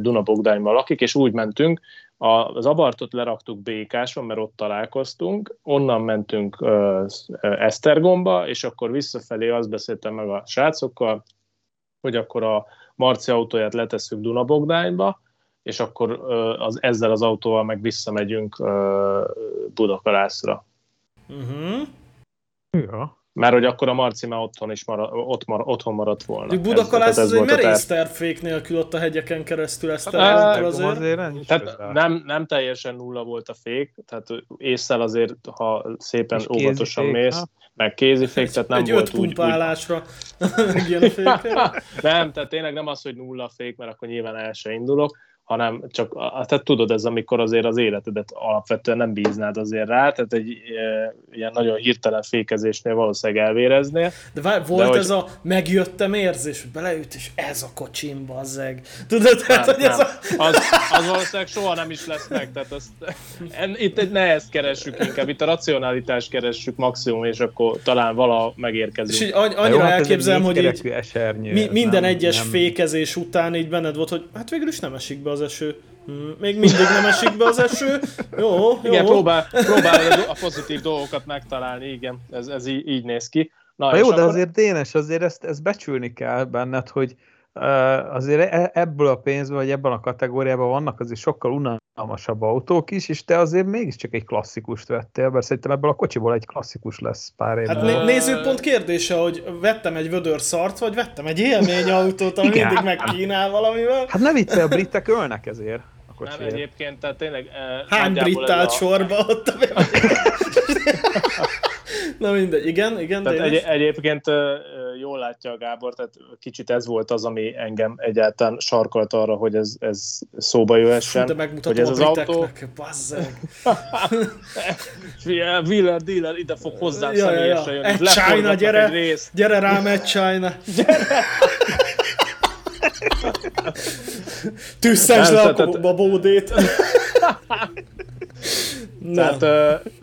Dunabogdányban lakik, és úgy mentünk, az Abartot leraktuk Békáson, mert ott találkoztunk, onnan mentünk Esztergomba, és akkor visszafelé azt beszéltem meg a srácokkal, hogy akkor a Marci autóját letesszük Dunabogdányba, és akkor az, ezzel az autóval meg visszamegyünk uh, Budakalászra. Uh-huh. Ja. Mert hogy akkor a Marci már otthon is marad, ott mar, otthon maradt volna. Budakalász az egy merész tervfék nélkül ott a hegyeken keresztül ezt tervezett azért. azért nem, tehát nem, nem teljesen nulla volt a fék, tehát ésszel azért, ha szépen és óvatosan kézifék, mész, ha? Meg kézifék, tehát nem egy volt úgy. Egy öt pumpálásra ilyen a fékre. Nem, tehát tényleg nem az, hogy nulla fék, mert akkor nyilván el se indulok, hanem csak, tehát tudod ez, amikor azért az életedet alapvetően nem bíznád azért rá, tehát egy e, ilyen nagyon hirtelen fékezésnél valószínűleg elvéreznél. De várj, volt de ez hogy... a megjöttem érzés, hogy beleüt, és ez a kocsim, bazzeg. Tudod, tehát, nem, hogy ez a... az, az valószínűleg soha nem is lesz meg, tehát azt, en, itt ne ezt keressük inkább, itt a racionalitást keressük maximum, és akkor talán valaha megérkezünk. És így annyira jó, elképzelem, hogy így esernyő, mi, minden nem, egyes nem... fékezés után így benned volt, hogy hát végül is nem esik be az eső. Még mindig nem esik be az eső. Jó, jó. Igen, próbál, próbál a pozitív dolgokat megtalálni, igen, ez, ez így, így néz ki. Na, na jó, de akkor... azért Dénes, azért ezt, ezt becsülni kell benned, hogy uh, azért ebből a pénzből, vagy ebben a kategóriában vannak azért sokkal unalmasabb autók is, és te azért mégiscsak egy klasszikust vettél, mert szerintem ebből a kocsiból egy klasszikus lesz pár évben. Hát né- nézőpont kérdése, hogy vettem egy vödör szart, vagy vettem egy élményautót, ami mindig megkínál valamivel. Hát ne viccelj, a britek ölnek ezért. Nem, egyébként, tehát tényleg... Eh, hány brit állt a... sorba ott a Na mindegy, igen, igen. Tehát egy, egyébként jól látja a Gábor, tehát kicsit ez volt az, ami engem egyáltalán sarkalt arra, hogy ez, ez szóba jöhessen. De megmutatom, hogy ez a briteknek, bazzeg. Wheeler, dealer, ide fog hozzám ja, személyesen ja, ja. jönni. Ed China, gyere, gyere rám, Ed China. Gyere! Tűszensd le a babódét! Tehát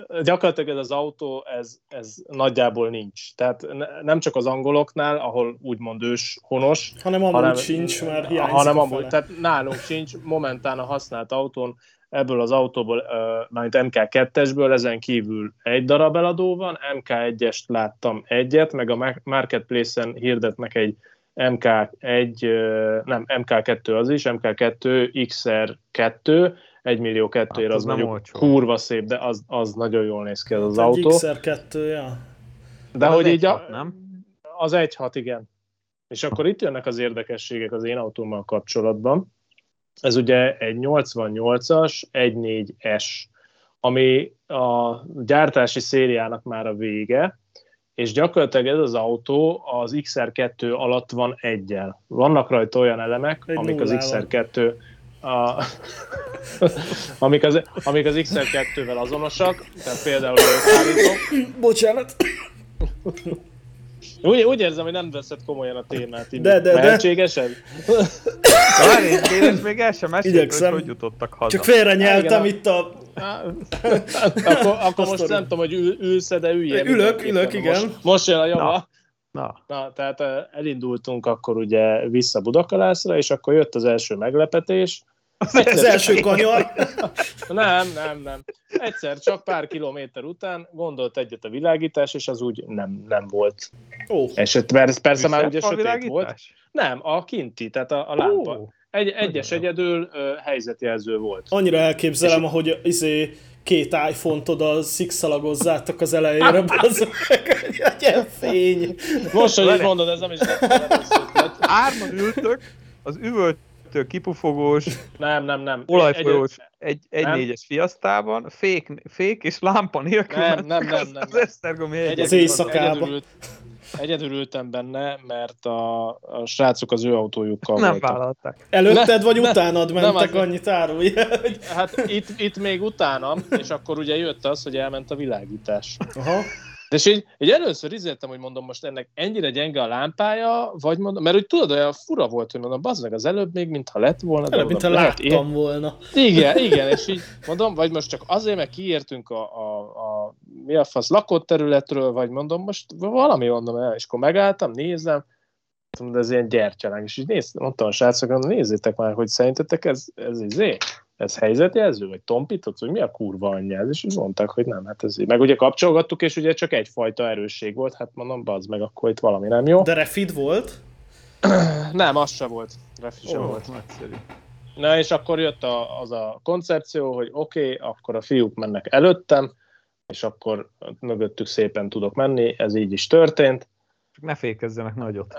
uh, gyakorlatilag ez az autó, ez, ez nagyjából nincs. Tehát ne, nem csak az angoloknál, ahol úgymond ős honos, hanem amúgy hanem, sincs, mert hiányzik hanem a amúgy, tehát nálunk sincs, momentán a használt autón, ebből az autóból, uh, mármint em ká kettesből, ezen kívül egy darab eladó van, em ká egyest láttam egyet, meg a Marketplace-en hirdetnek egy em ká egy, nem, em ká kettő az is, em ká kettő, iksz er kettő, egy millió kettőért hát az, az mondjuk olcsó. Kurva szép, de az, az nagyon jól néz ki az, az autó. Egy iksz er kettő, ja. De, de hogy így a, nem? Az egy hat, igen. És akkor itt jönnek az érdekességek az én autómmal kapcsolatban. Ez ugye egy nyolcvannyolcas egy négyes, ami a gyártási szériának már a vége, és gyakorlatilag ez az autó az iksz er kettő alatt van egyel. Vannak rajta olyan elemek, egy amik nullával. Az iksz er kettő... A, amik, az, amik az iksz er kettővel azonosak, tehát például ők bocsánat. Úgy, úgy érzem, hogy nem veszed komolyan a témát. Így de, de, lehetségesen? De. Én még el sem meséljük, hogy hogy jutottak haza. Csak félrenyeltem itt a... Akkor, akkor most nem tudom, hogy ül, ülsz-e, de üljél. Ülök, ülök, igen. Most, most jön a java. Na. Na, tehát elindultunk akkor ugye vissza Budakalászra, és akkor jött az első meglepetés. Egyszer az első kanyar? nem, nem, nem. Egyszer csak pár kilométer után gondolt egyet a világítás, és az úgy nem, nem volt. Oh. Eset, persze persze már ugye sötét volt. Nem, a kinti, tehát a, a lámpa. Oh. Egy, egyes egyedül uh, helyzetjelző volt. Annyira elképzelem, és ahogy izé... két iPhone-t oda szikszalagozzátok az elejére, bazzom meg, egy ilyen fény. Most, hogy így mondod, ez nem is lehet. Árman ültök, az üvöltő, kipufogós, nem, nem, nem. olajfolyós, egy, egy nem. négyes Fiasztában, fék, fék és lámpa nélkül. Nem, nem, nem. nem az esztergomi az éjszakában. Egyedül, egyedül ültem benne, mert a, a srácok az ő autójukkal nem voltak. Vállalták. Előtted vagy ne, utánad ne, mentek nem, annyit árulj hogy... Hát itt, itt még utánam, és akkor ugye jött az, hogy elment a világítás. Aha. És így, így először izéltem, hogy mondom most ennek ennyire gyenge a lámpája, vagy mondom, mert úgy tudod, olyan fura volt, hogy mondom, bazd meg az előbb még, mintha lett volna. Előbb, mintha láttam én... volna. Igen, igen, és így mondom, vagy most csak azért, mert kiértünk a, a, a, mi a fasz lakott területről, vagy mondom, most valami mondom, és akkor megálltam, nézem, de ez ilyen gyertyalánk, és így néztem, mondtam a srácokon, nézzétek már, hogy szerintetek ez ez izé. Ez helyzetjelző, vagy tompított, hogy mi a kurva anyja, és így mondták, hogy nem, hát ezért. Meg ugye kapcsolgattuk, és ugye csak egyfajta erősség volt, hát mondom, bazd meg, akkor itt valami nem jó. De refit volt? nem, az se volt. Refit sem oh, volt. Nagyszerű. Na, és akkor jött a, az a koncepció, hogy oké, okay, akkor a fiúk mennek előttem, és akkor mögöttük szépen tudok menni, ez így is történt. Ne fékezzenek nagyot.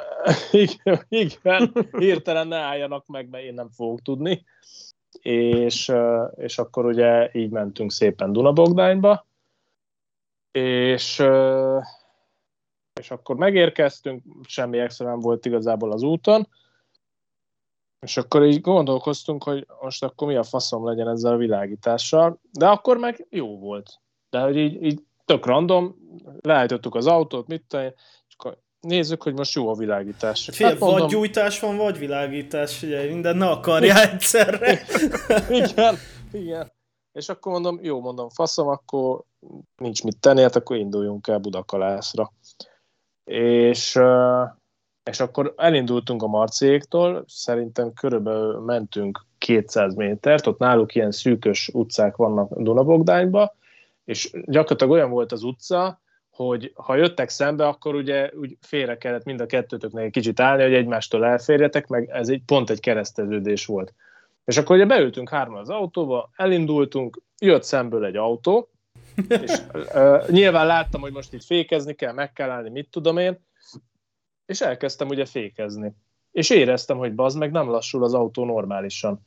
igen, igen, hirtelen ne álljanak meg, mert én nem fogok tudni. És, és akkor ugye így mentünk szépen Dunabogdányba, és, és akkor megérkeztünk, semmi extra nem volt igazából az úton, és akkor így gondolkoztunk, hogy most akkor mi a faszom legyen ezzel a világítással, de akkor meg jó volt. De hogy így, így tök random, leállítottuk az autót, mit tenni, és akkor nézzük, hogy most jó a világítás. Fél, hát mondom, vagy gyújtás van, vagy világítás, figyelj, minden ne akarjál egyszerre. igen, igen. És akkor mondom, jó, mondom, faszom, akkor nincs mit tenni, hát akkor induljunk el Budakalászra. És, és akkor elindultunk a Marciéktól, szerintem körülbelül mentünk kétszáz métert, ott náluk ilyen szűkös utcák vannak Dunabogdányba, és gyakorlatilag olyan volt az utca, hogy ha jöttek szembe, akkor ugye úgy félre kellett mind a kettőtöknek egy kicsit állni, hogy egymástól elférjetek, meg ez egy, pont egy kereszteződés volt. És akkor ugye beültünk hárman az autóba, elindultunk, jött szemből egy autó, és uh, nyilván láttam, hogy most itt fékezni kell, meg kell állni, mit tudom én, és elkezdtem ugye fékezni. És éreztem, hogy bazd meg, nem lassul az autó normálisan.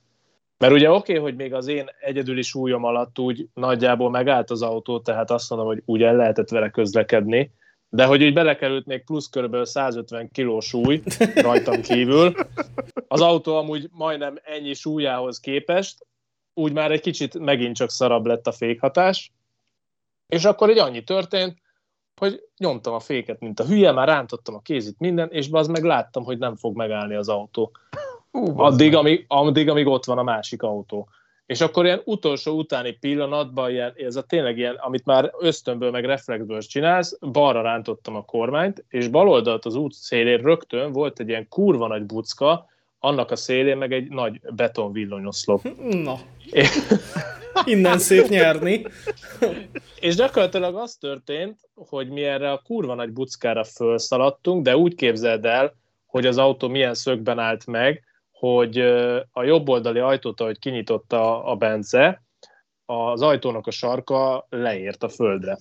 Mert ugye oké, okay, hogy még az én egyedüli súlyom alatt úgy nagyjából megállt az autó, tehát azt mondom, hogy úgy el lehetett vele közlekedni, de hogy így belekerült még plusz körülbelül száz ötven kiló súly rajtam kívül, az autó amúgy majdnem ennyi súlyához képest, úgy már egy kicsit megint csak szarabb lett a fékhatás, és akkor így annyi történt, hogy nyomtam a féket, mint a hülye, már rántottam a kézit minden, és az meg láttam, hogy nem fog megállni az autó. Hú, addig, amíg, addig, amíg ott van a másik autó. És akkor ilyen utolsó utáni pillanatban, ilyen, ez a tényleg ilyen, amit már ösztönből meg reflexből csinálsz, balra rántottam a kormányt, és bal oldalt az út szélén rögtön volt egy ilyen kurva nagy bucka, annak a szélén meg egy nagy beton villanyoszlop. Na, é- innen szép nyerni. És gyakorlatilag az történt, hogy mi erre a kurva nagy buckára fölszaladtunk, de úgy képzeld el, hogy az autó milyen szögben állt meg, hogy a jobb oldali ajtót, ahogy kinyitotta a Bence, az ajtónak a sarka leért a földre.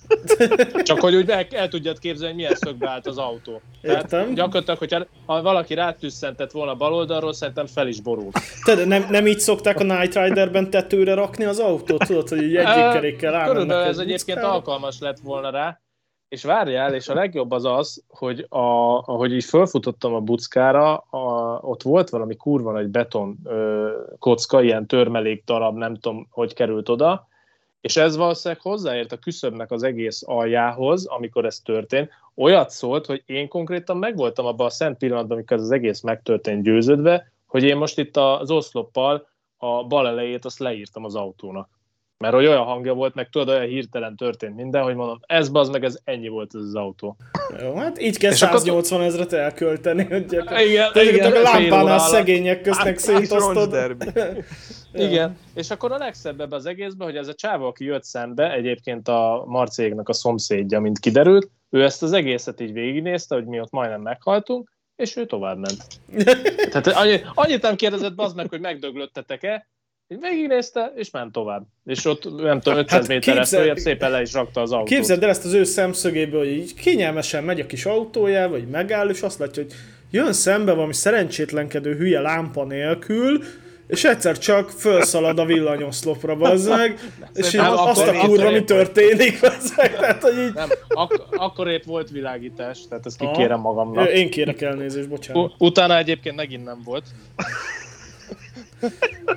Csak hogy úgy el, el tudjad képzelni, hogy milyen szögbe állt az autó. Tehát értem. Gyakorlatilag, hogyha ha valaki rátüsszentett volna bal oldalról, szerintem fel is borult. Te nem, nem így szokták a Knight Riderben tetőre rakni az autót? Tudod, hogy így egyik kerékkel állnak. Körülbelül ez egyébként alkalmas lett volna rá. És várjál, és a legjobb az az, hogy a, ahogy így fölfutottam a buckára, a, ott volt valami kurva nagy beton ö, kocka, ilyen törmelék darab, nem tudom, hogy került oda, és ez valószínűleg hozzáért a küszöbnek az egész aljához, amikor ez történt. Olyat szólt, hogy én konkrétan megvoltam abban a szent pillanatban, amikor ez az egész megtörtént, győződve, hogy én most itt az oszloppal a bal elejét azt leírtam az autónak. Mert hogy olyan hangja volt, meg tudod, olyan hirtelen történt minden, hogy mondom, ez bazd meg, ez ennyi volt ez az autó. Jó, hát így kell száznyolcvan ezret elkölteni, hogy gyakorlatilag a lámpánál szegények köznek szétosztod. Igen, és akkor a legszebb ebben az egészben, hogy ez a csávó, aki jött szembe, egyébként a Marcéknak a szomszédja, mint kiderült, ő ezt az egészet így végignézte, hogy mi ott majdnem meghaltunk, és ő továbbment. Tehát annyit, annyit nem kérdezett bazd meg, hogy megdöglöttetek-e, végignézte, és ment tovább. És ott, nem tudom, ötszáz méterre följebb szépen le is rakta az autót. Képzeld el ezt az ő szemszögéből, hogy így kényelmesen megy a kis autójával, vagy megáll, és azt látja, hogy jön szembe valami szerencsétlenkedő hülye lámpa nélkül, és egyszer csak felszalad a villanyoszlopra, bazd meg, és így azt a kurva, mi történik, bazd meg, tehát, hogy így... Nem, ak- akkor épp volt világítás, tehát ezt kikérem magamnak. Én kérek elnézést, bocsánat. U- utána egyébként megint nem volt.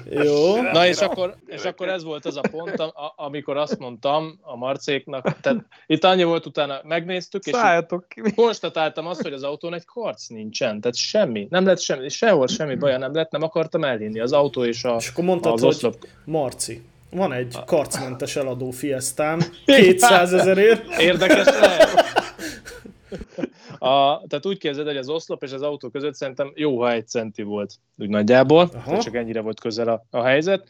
Jó. Na és akkor, és akkor ez volt az a pont, a, amikor azt mondtam a Marcéknak, tehát itt annyi volt, utána megnéztük, és konstatáltam azt, hogy az autón egy karc nincsen, tehát semmi, nem lett semmi, sehol semmi baja nem lett, nem akartam elhinni az autó és a, és akkor mondtad, az oszlop. Marci, van egy karcmentes eladó Fiestám, kétszáz ezerért. Érdekes lehet. A, tehát úgy képzeld, hogy az oszlop és az autó között szerintem jó, ha egy centi volt, úgy nagyjából, csak ennyire volt közel a, a helyzet.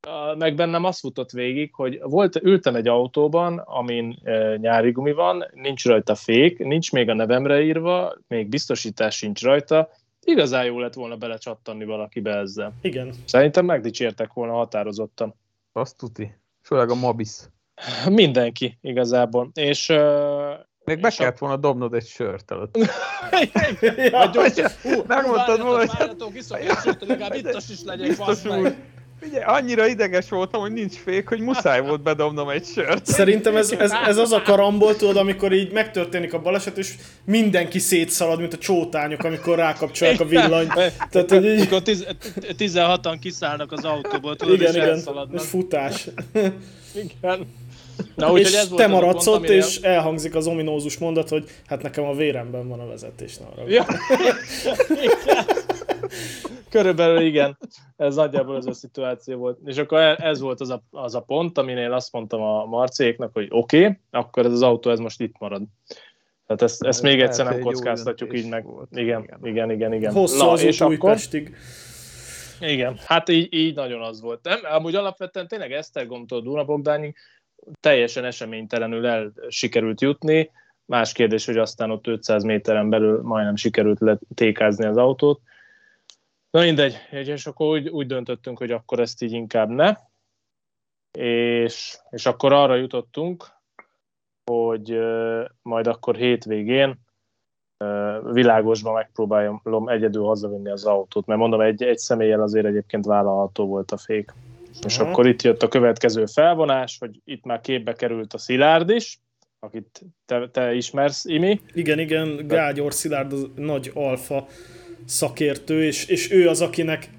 A, meg bennem azt futott végig, hogy volt, ültem egy autóban, amin e, nyári gumi van, nincs rajta fék, nincs még a nevemre írva, még biztosítás sincs rajta, igazán jó lett volna belecsattanni valakibe ezzel. Igen. Szerintem megdicsértek volna határozottan. Azt tuti, főleg a Mabisz. Mindenki igazából, és... E, Még be kellett volna dobnod egy sört előtt. Ja, megmondtad volna, várjatok, iszok egy sört, legalább ittas is legyek, fasz meg. Figyelj, annyira ideges voltam, hogy nincs fék, hogy muszáj volt bedobnom egy sört. Szerintem ez, ez, ez az a karambol, tudod, amikor így megtörténik a baleset, és mindenki szétszalad, mint a csótányok, amikor rákapcsolják a villanyt. Tehát, hogy így... Mikor tiz, tizenhatan kiszállnak az autóból, tudod, igen, és igen, elszaladnak. Igen, futás. Igen. Na, úgy, és te maradsz ott, amire... és elhangzik az ominózus mondat, hogy hát nekem a véremben van a vezetés. Na, ja. Körülbelül igen, ez nagyjából az a szituáció volt. És akkor ez volt az a, az a pont, aminél azt mondtam a Marcéknak, hogy oké, okay, akkor ez az autó ez most itt marad. Tehát ezt, ezt még egyszer nem kockáztatjuk így meg. Volt. Igen, igen, igen, igen, igen. Hosszú az út Újpestig. Igen, hát így, így nagyon az volt. Nem? Amúgy alapvetően tényleg Esztergomtól Dunabogdányig teljesen eseménytelenül el sikerült jutni. Más kérdés, hogy aztán ott ötszáz méteren belül majdnem sikerült letékázni az autót. Na mindegy, és akkor úgy, úgy döntöttünk, hogy akkor ezt így inkább ne. És, és akkor arra jutottunk, hogy majd akkor hétvégén világosban megpróbálom egyedül hazavinni az autót, mert mondom, egy, egy személlyel azért egyébként vállalható volt a fék. És uh-huh. akkor itt jött a következő felvonás, hogy itt már képbe került a Szilárd is, akit te, te ismersz, Imi. Igen, igen, Gágyor Szilárd az nagy alfa szakértő, és, és ő az, akinek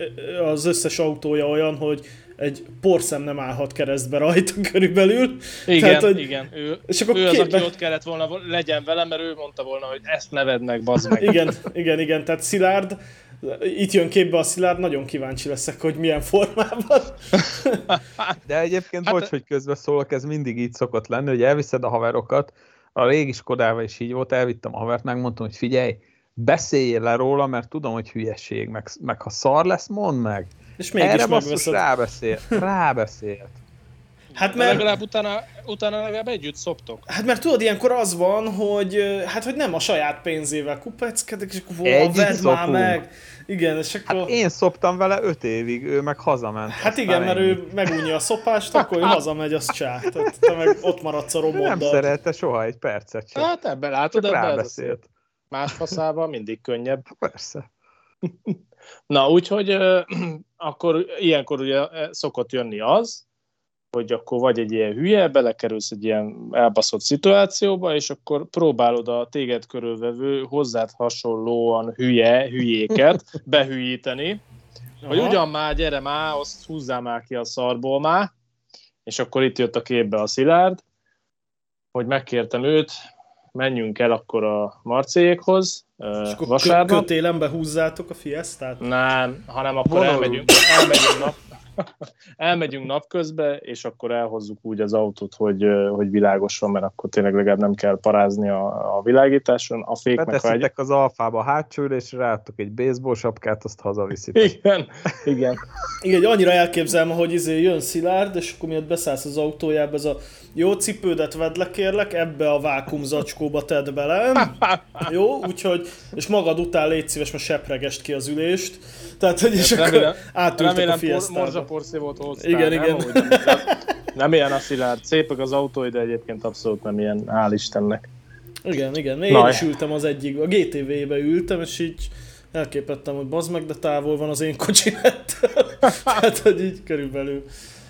az összes autója olyan, hogy egy porszem nem állhat keresztbe rajta körülbelül. Igen, tehát, hogy... igen. Ő, és akkor ő az, aki ott kellett volna legyen velem, mert ő mondta volna, hogy ezt ne vedd meg, bazd meg. Igen, igen, igen, tehát Szilárd, itt jön képbe a Szilárd, nagyon kíváncsi leszek, hogy milyen formában. De egyébként, hát, bocs, hogy közbeszólok, ez mindig így szokott lenni, hogy elviszed a haverokat, a régi Skodával is így volt, elvittem a havert, megmondtam, hogy figyelj, beszéljél le róla, mert tudom, hogy hülyeség, meg, meg ha szar lesz, mondd meg. És mégis erre basszus rábeszélt, rábeszélt. Hát mert... Legalább utána, utána legalább együtt szoptok. Hát mert tudod, ilyenkor az van, hogy, hát, hogy nem a saját pénzével kupeckedik, és akkor volna vedd már meg. Igen, és akkor... Hát én szoptam vele öt évig, ő meg hazament. Hát igen, mert ennyi. Ő megújja a szopást, akkor ő hazamegy, az csá. Tehát te meg ott maradsz a roboddal. Nem szerelte soha egy percet sem. Hát ebben látod, ebben rábeszélt. Más faszával mindig könnyebb. Persze. Na, úgyhogy euh, akkor ilyenkor ugye szokott jönni az, hogy akkor vagy egy ilyen hülye, belekerülsz egy ilyen elbaszott szituációba, és akkor próbálod a téged körülvevő, hozzád hasonlóan hülye, hülyéket behülyíteni, hogy ugyan már, gyere már, azt húzzál már ki a szarból már, és akkor itt jött a képbe a Szilárd, hogy megkértem őt, menjünk el akkor a Marciékhoz vasárnap. És kötélembe húzzátok a Fiestát? Nem, hanem akkor Vonalul. elmegyünk, elmegyünk, nap, elmegyünk napközbe, és akkor elhozzuk úgy az autót, hogy, hogy világos van, mert akkor tényleg legalább nem kell parázni a, a világításon. A fék beteszitek meg, az alfába a hátsőre, és ráadtok egy baseball sapkát, azt hazaviszitek. Igen, igen. Igen, annyira elképzelem, ahogy izé jön Szilárd, és akkor miatt beszállsz az autójába, ez a jó, cipődet vedd le, kérlek, ebbe a vákumzacskóba tedd bele. Jó, úgyhogy, és magad után légy szíves, mert sepregest ki az ülést. Tehát, hogy és remélem, akkor átültek a Fiesztába. Morzsaporszé volt hoztál. Igen, nem, igen. Nem, nem, nem ilyen a Szilárd. Szépek az autói, de egyébként abszolút nem ilyen, hál' Istennek. Igen, igen. Én Naj. is ültem az egyik, a gé té vé-be ültem, és így elképettem, hogy bazd meg, de távol van az én kocsinettől. Tehát, hogy így körülbelül.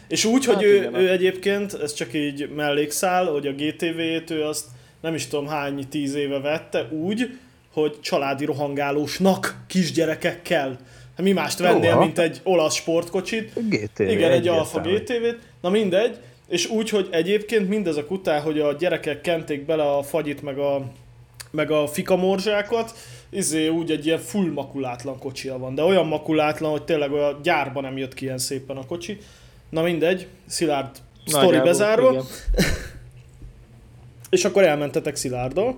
És úgy, hát hogy ő, ő egyébként, ez csak így mellékszál, hogy a gé té vé-t ő azt nem is tudom hány tíz éve vette úgy, hogy családi rohangálósnak kisgyerekekkel. Hát mi mást vennél, Oha. mint egy olasz sportkocsit. gé té vé, igen, egy Alfa gé té vé-t. Na mindegy. És úgy, hogy egyébként mindezek után, hogy a gyerekek kenték bele a fagyit meg a, meg a fikamorzsákat, izé úgy egy ilyen full makulátlan kocsia van. De olyan makulátlan, hogy tényleg olyan gyárban nem jött ki ilyen szépen a kocsi. Na mindegy, Szilárd sztori bezárva. És akkor elmentetek Szilárddal.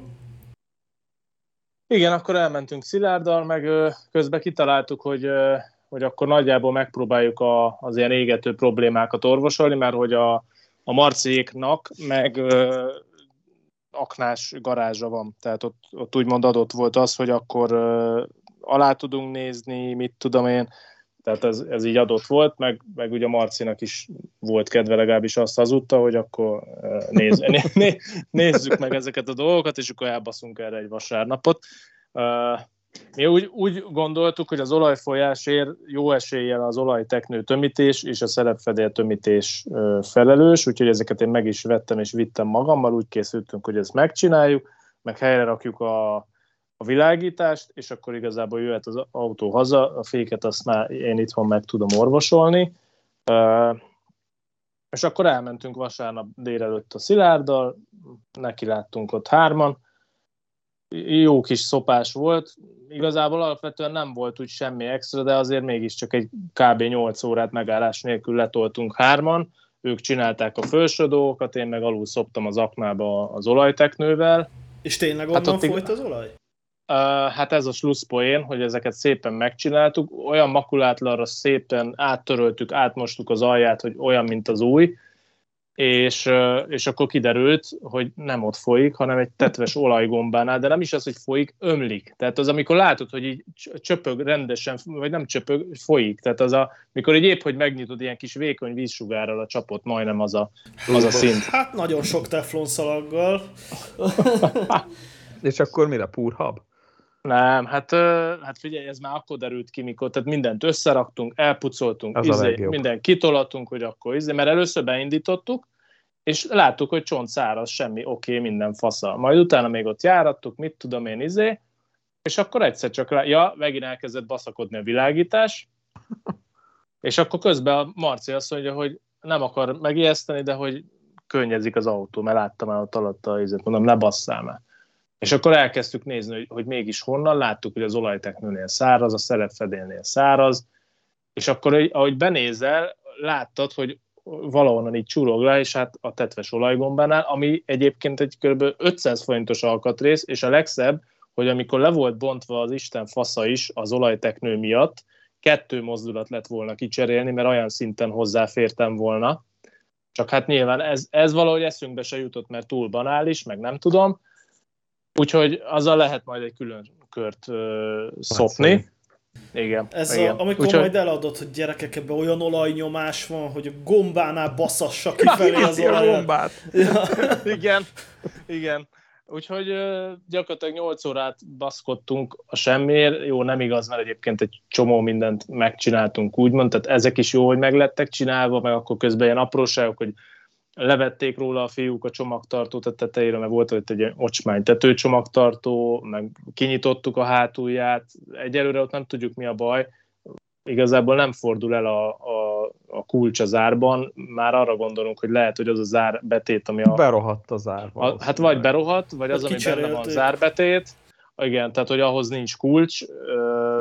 Igen, akkor elmentünk Szilárddal, meg közben kitaláltuk, hogy, hogy akkor nagyjából megpróbáljuk a, az ilyen égető problémákat orvosolni, mert hogy a, a Marciéknak meg ö, aknás garázsa van. Tehát ott, ott úgymond adott volt az, hogy akkor ö, alá tudunk nézni, mit tudom én. Tehát ez, ez így adott volt, meg, meg ugye a Marcinak is volt kedve, legalábbis azt hazudta, hogy akkor néz, né, né, nézzük meg ezeket a dolgokat, és akkor elbaszunk erre egy vasárnapot. Mi úgy, úgy gondoltuk, hogy az olajfolyásért jó eséllyel az olajteknő tömítés és a szelepfedél tömítés felelős, úgyhogy ezeket én meg is vettem és vittem magammal, úgy készültünk, hogy ezt megcsináljuk, meg helyre rakjuk a... a világítást, és akkor igazából jöhet az autó haza, a féket azt már én itthon meg tudom orvosolni. És akkor elmentünk vasárnap délelőtt a Szilárddal, neki láttunk ott hárman. Jó kis szopás volt, igazából alapvetően nem volt úgy semmi extra, de azért mégiscsak egy kb. nyolc órát megállás nélkül letoltunk hárman. Ők csinálták a felső dolgokat, én meg alul szoptam az aknába az olajteknővel. És tényleg onnan hát folyt az olaj? Uh, hát ez a slusszpoén, hogy ezeket szépen megcsináltuk, olyan makulátlanra szépen áttöröltük, átmostuk az alját, hogy olyan, mint az új, és, uh, és akkor kiderült, hogy nem ott folyik, hanem egy tetves olajgombánál, de nem is az, hogy folyik, ömlik. Tehát az, amikor látod, hogy így csöpög rendesen, vagy nem csöpög, folyik. Tehát az, a, mikor így épp, hogy megnyitod ilyen kis vékony vízsugárral a csapot, majdnem az a, az a szint. Hát nagyon sok teflonszalaggal. És akkor mire? Púrhab? Nem, hát, hát figyelj, ez már akkor derült ki, mikor, tehát mindent összeraktunk, elpucoltunk, izé, mindent kitolatunk, hogy akkor izé, mert először beindítottuk, és láttuk, hogy csontszáraz, semmi, oké, okay, minden fasza. Majd utána még ott járattuk, mit tudom én, izé, és akkor egyszer csak, rá, ja, megint elkezdett baszakodni a világítás, és akkor közben a Marci azt mondja, hogy nem akar megijeszteni, de hogy könnyezik az autó, mert láttam el ott alatt a izét, mondom, ne basszál már. És akkor elkezdtük nézni, hogy, hogy mégis honnan, láttuk, hogy az olajteknőnél száraz, a szerepfedélnél száraz, és akkor, ahogy benézel, láttad, hogy valahonnan így csúrog le, és hát a tetves olajgombánál, ami egyébként egy kb. ötszáz forintos alkatrész, és a legszebb, hogy amikor le volt bontva az Isten fasza is az olajteknő miatt, kettő mozdulat lett volna kicserélni, mert olyan szinten hozzáfértem volna. Csak hát nyilván ez, ez valahogy eszünkbe se jutott, mert túl banális, meg nem tudom. Úgyhogy azzal lehet majd egy külön kört ö, szopni. Igen, ez igen. A, amikor úgyhogy... majd eladod, hogy gyerekek, ebben olyan olajnyomás van, hogy a gombánál baszassa kifelé az olajat. A gombát. Ja. Igen, igen. Úgyhogy gyakorlatilag nyolc órát baszkodtunk a semmiért. Jó, nem igaz, mert egyébként egy csomó mindent megcsináltunk, úgymond, tehát ezek is jó, hogy meg lettek csinálva, meg akkor közben ilyen apróságok, hogy levették róla a fiúk a csomagtartót a tetejére, mert volt ott egy ocsmány tetőcsomagtartó, meg kinyitottuk a hátulját. Egyelőre ott nem tudjuk, mi a baj. Igazából nem fordul el a, a, a kulcs a zárban, már arra gondolunk, hogy lehet, hogy az a zárbetét, ami a... Berohadt a zárban. A, hát vagy berohadt, vagy az, ami benne van, zárbetét. Igen, tehát, hogy ahhoz nincs kulcs.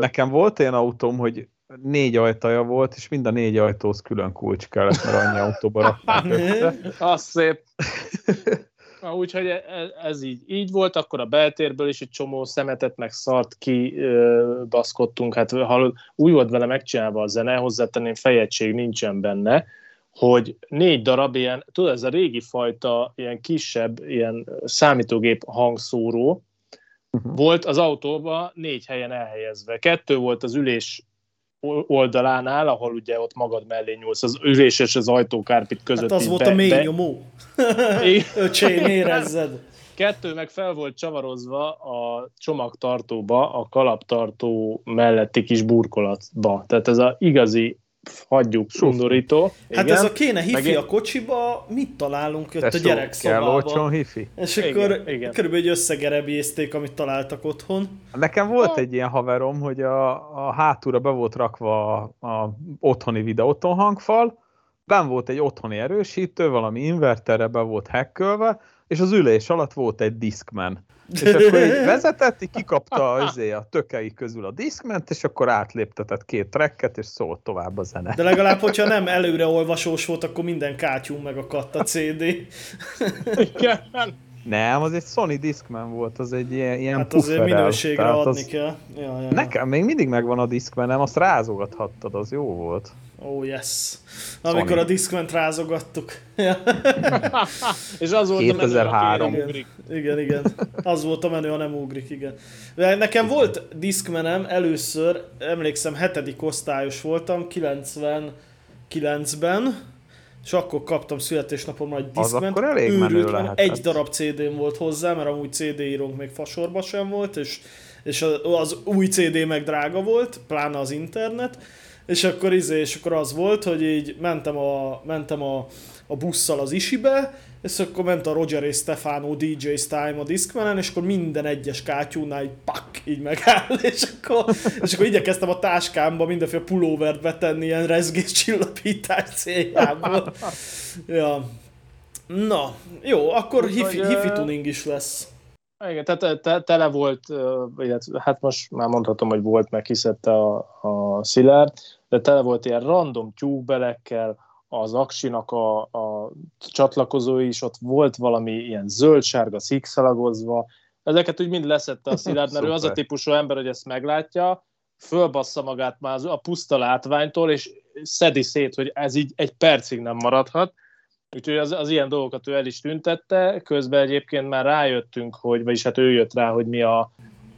Nekem volt ilyen autóm, hogy négy ajtaja volt, és mind a négy ajtóhoz külön kulcs kellett, mert annyi autóba rakták össze. Az szép. Úgyhogy ez így, így volt, akkor a beltérből is egy csomó szemetet meg szart kibaszkodtunk. Hát úgy volt vele megcsinálva a zene, hozzátenném, fejegység nincsen benne, hogy négy darab ilyen, tudod, ez a régi fajta, ilyen kisebb, ilyen számítógép hangszóró uh-huh. volt az autóban négy helyen elhelyezve. Kettő volt az ülés oldalánál, ahol ugye ott magad mellé nyúlsz, az ülés és az ajtókárpit között. Hát az volt be, a mély be... nyomó. Öcsém, érezzed. Kettő meg fel volt csavarozva a csomagtartóba, a kalaptartó melletti kis burkolatba. Tehát ez az igazi, hagyjuk, undorító. Hát igen. Ez a kéne hifi én... a kocsiba, mit találunk ott a gyerekszobában? És akkor igen, körülbelül igen. Összegerebjézték, amit találtak otthon. Nekem volt egy ilyen haverom, hogy a, a hátúra be volt rakva a, a otthoni videó, otthon hangfal, benn volt egy otthoni erősítő, valami inverterre be volt hackölve, és az ülés alatt volt egy Discman. És akkor így vezetett, így kikapta azért a tökei közül a Discment, és akkor átléptetett két tracket, és szólt tovább a zene. De legalább, hogyha nem előreolvasós volt, akkor minden kátyú megakadt a cé dé. Nem, az egy Sony Discman volt, az egy ilyen pufferel. Hát azért pufferel, minőségre adni az... kell. Ja, ja, ja. Nekem még mindig megvan a Discmanem, azt rázogathattad, az jó volt. Oh yes. Amikor Sony. A Discman-t rázogattuk. És az volt kétezer-három. A menő, aki nem igen, igen. Az volt a menő, ha nem ugrik, igen. De nekem volt Discmanem először, emlékszem, hetedik osztályos voltam, kilencvenkilencben. És akkor kaptam születésnapomra egy Discman-t, őrült, mert egy darab cé dém volt hozzá, mert amúgy cé dé írónk még fasorba sem volt, és, és az új cé dé meg drága volt, pláne az internet, és akkor, izé, és akkor az volt, hogy így mentem a, mentem a, a busszal az Isibe, és akkor ment a Roger és Stefano dé jé's Time a Discmanen, és akkor minden egyes kátyúnál így pak, így megáll, és akkor, és akkor igyekeztem a táskámba mindenféle pulóvert betenni ilyen rezgéscsillapítás céljából. Ja. Na, jó, akkor úgy, hifi, hogy, hifi tuning is lesz. Igen, tehát te, tele volt, illetve, hát most már mondhatom, hogy volt, meg kiszedte a, a Szilárd, de tele volt ilyen random tyúkbelekkel, az aksinak a, a csatlakozói is, ott volt valami ilyen zöldsárga szikszalagozva, ezeket úgy mind leszette a Szilárd, mert ő az a típusú ember, hogy ezt meglátja, fölbassza magát már a puszta látványtól, és szedi szét, hogy ez így egy percig nem maradhat, úgyhogy az, az ilyen dolgokat ő el is tüntette, közben egyébként már rájöttünk, hogy, vagyis hát ő jött rá, hogy mi a,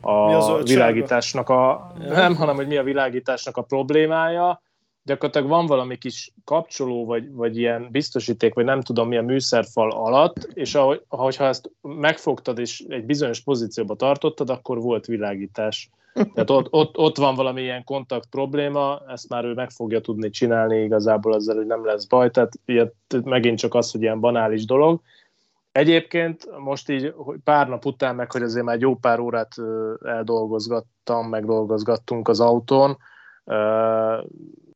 a, mi a világításnak a, nem, hanem hogy mi a világításnak a problémája, gyakorlatilag van valami kis kapcsoló, vagy, vagy ilyen biztosíték, vagy nem tudom milyen műszerfal alatt, és ahogy, ahogyha ezt megfogtad, és egy bizonyos pozícióba tartottad, akkor volt világítás. Tehát ott, ott, ott van valami ilyen kontakt probléma, ezt már ő meg fogja tudni csinálni igazából ezzel, hogy nem lesz baj, tehát ilyet, megint csak az, hogy ilyen banális dolog. Egyébként most így pár nap után, meg hogy azért már jó pár órát eldolgozgattam, megdolgozgattunk az autón,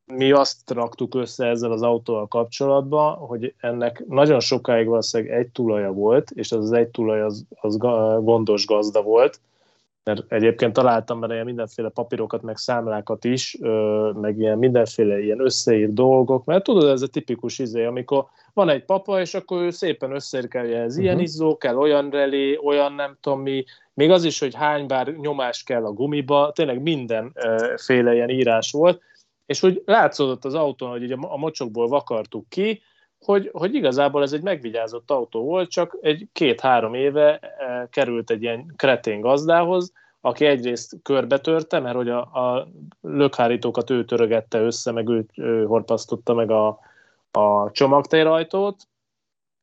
mi azt raktuk össze ezzel az autóval kapcsolatban, hogy ennek nagyon sokáig valószínűleg egy tulaja volt, és az az egy tulaj az, az gondos gazda volt, mert egyébként találtam benne mindenféle papírokat, meg számlákat is, meg ilyen mindenféle ilyen összeír dolgok, mert tudod, ez a tipikus izé, amikor van egy papa, és akkor ő szépen összeírkálja, ez uh-huh. ilyen izzó kell, olyan relé, olyan nem tudom mi, még az is, hogy hány bár nyomás kell a gumiba, tényleg mindenféle ilyen írás volt, és úgy látszódott az autón, hogy így a mocsokból vakartuk ki, Hogy, hogy igazából ez egy megvigyázott autó volt, csak egy két-három éve e, került egy ilyen kretén gazdához, aki egyrészt körbetörte, mert hogy a, a lökhárítókat ő törögette össze, meg ő, ő horpasztotta meg a, a csomagtérajtót,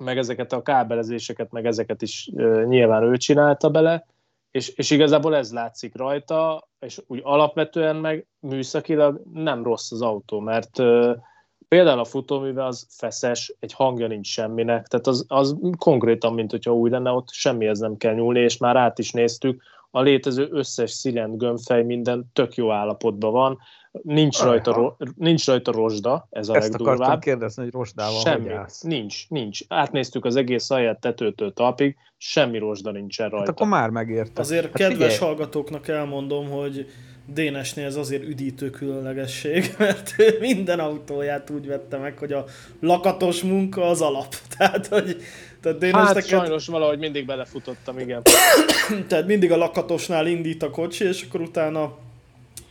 meg ezeket a kábelezéseket, meg ezeket is e, nyilván ő csinálta bele, és, és igazából ez látszik rajta, és úgy alapvetően meg műszakilag nem rossz az autó, mert e, például a futóműve az feszes, egy hangja nincs semminek, tehát az, az konkrétan, mint hogyha új lenne, ott semmihez nem kell nyúlni, és már át is néztük, a létező összes szilend, gömbfej, minden tök jó állapotban van, nincs rajta, ro, nincs rajta rozsda, ez a ezt legdurvább. Ezt akartam kérdezni, hogy rozsdával semmi, nincs, nincs. Átnéztük az egész alját tetőtől talpig, semmi rozsda nincsen rajta. Hát akkor már megérte. Azért hát kedves figyelj. Hallgatóknak elmondom, hogy Dénesnél ez azért üdítő különlegesség, mert ő minden autóját úgy vette meg, hogy a lakatos munka az alap. Tehát, hogy, tehát Dénes hát neked... sajnos valahogy mindig belefutottam, igen. Tehát mindig a lakatosnál indít a kocsi, és akkor utána...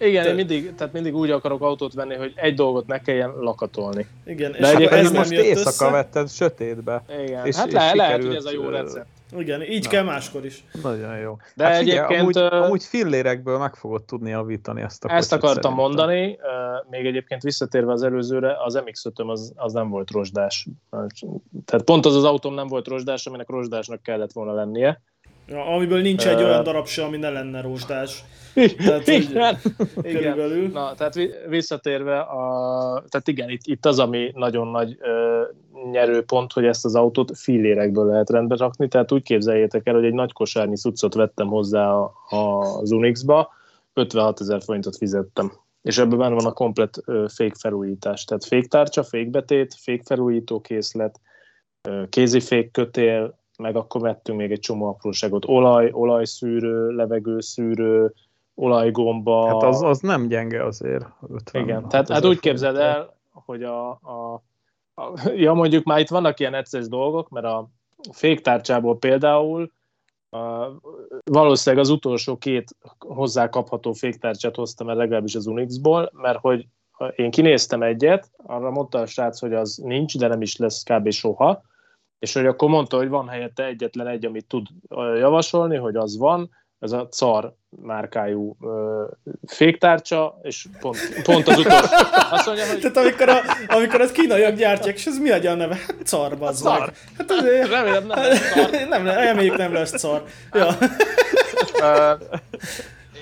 Igen, te... mindig, tehát mindig úgy akarok autót venni, hogy egy dolgot ne kelljen lakatolni. Igen, de és akkor ez most éjszaka össze? Vetted sötétbe. Igen, és, hát és le, sikerült... lehet, hogy ez a jó recept. Igen, így Na. kell máskor is. Nagyon jó. De hát egyébként... Figyel, amúgy, amúgy fillérekből meg fogod tudni javítani ezt a kocsit. Ezt akartam szerintem. mondani, még egyébként visszatérve az előzőre, az em iksz ötöm az, az nem volt rozsdás. Tehát pont az az autóm nem volt rozsdás, aminek rozsdásnak kellett volna lennie. Ja, amiből nincs egy olyan darab se, ami ne lenne rozsdás. Tehát, igen. Igen. Na, tehát visszatérve, a, tehát igen, itt, itt az, ami nagyon nagy ö, nyerőpont, hogy ezt az autót fillérekből lehet rendbe rakni, tehát úgy képzeljétek el, hogy egy nagy kosárnyi cuccot vettem hozzá a, a, az Unix-ba, ötvenhatezer forintot fizettem, és ebből már van a komplet ö, fékfelújítás, tehát féktárcsa, fékbetét, fékfelújítókészlet, ö, kézifékkötél, meg akkor vettünk még egy csomó apróságot, olaj, olajszűrő, levegőszűrő, olajgomba. Hát az, az nem gyenge azért. Igen, tehát hát úgy képzeld el, hogy a, a, a... Ja, mondjuk már itt vannak ilyen egyszerű dolgok, mert a féktárcsából például a, valószínűleg az utolsó két hozzákapható féktárcsát hoztam el legalábbis az Unix-ból, mert hogy én kinéztem egyet, arra mondta a srác, hogy az nincs, de nem is lesz kb. Soha, és hogy akkor mondta, hogy van helyette egyetlen egy, amit tud javasolni, hogy az van, ez a car márkájú ö, féktárcsa, és pont, pont az utolsó. Azt mondja, hogy... Tehát amikor, a, amikor az kínaiak gyártják, és ez mi adja a neve? Hát car, bazd meg. Car. Hát azért... Remélem nem lesz car. Nem, reméljük nem lesz car. Ja. Uh,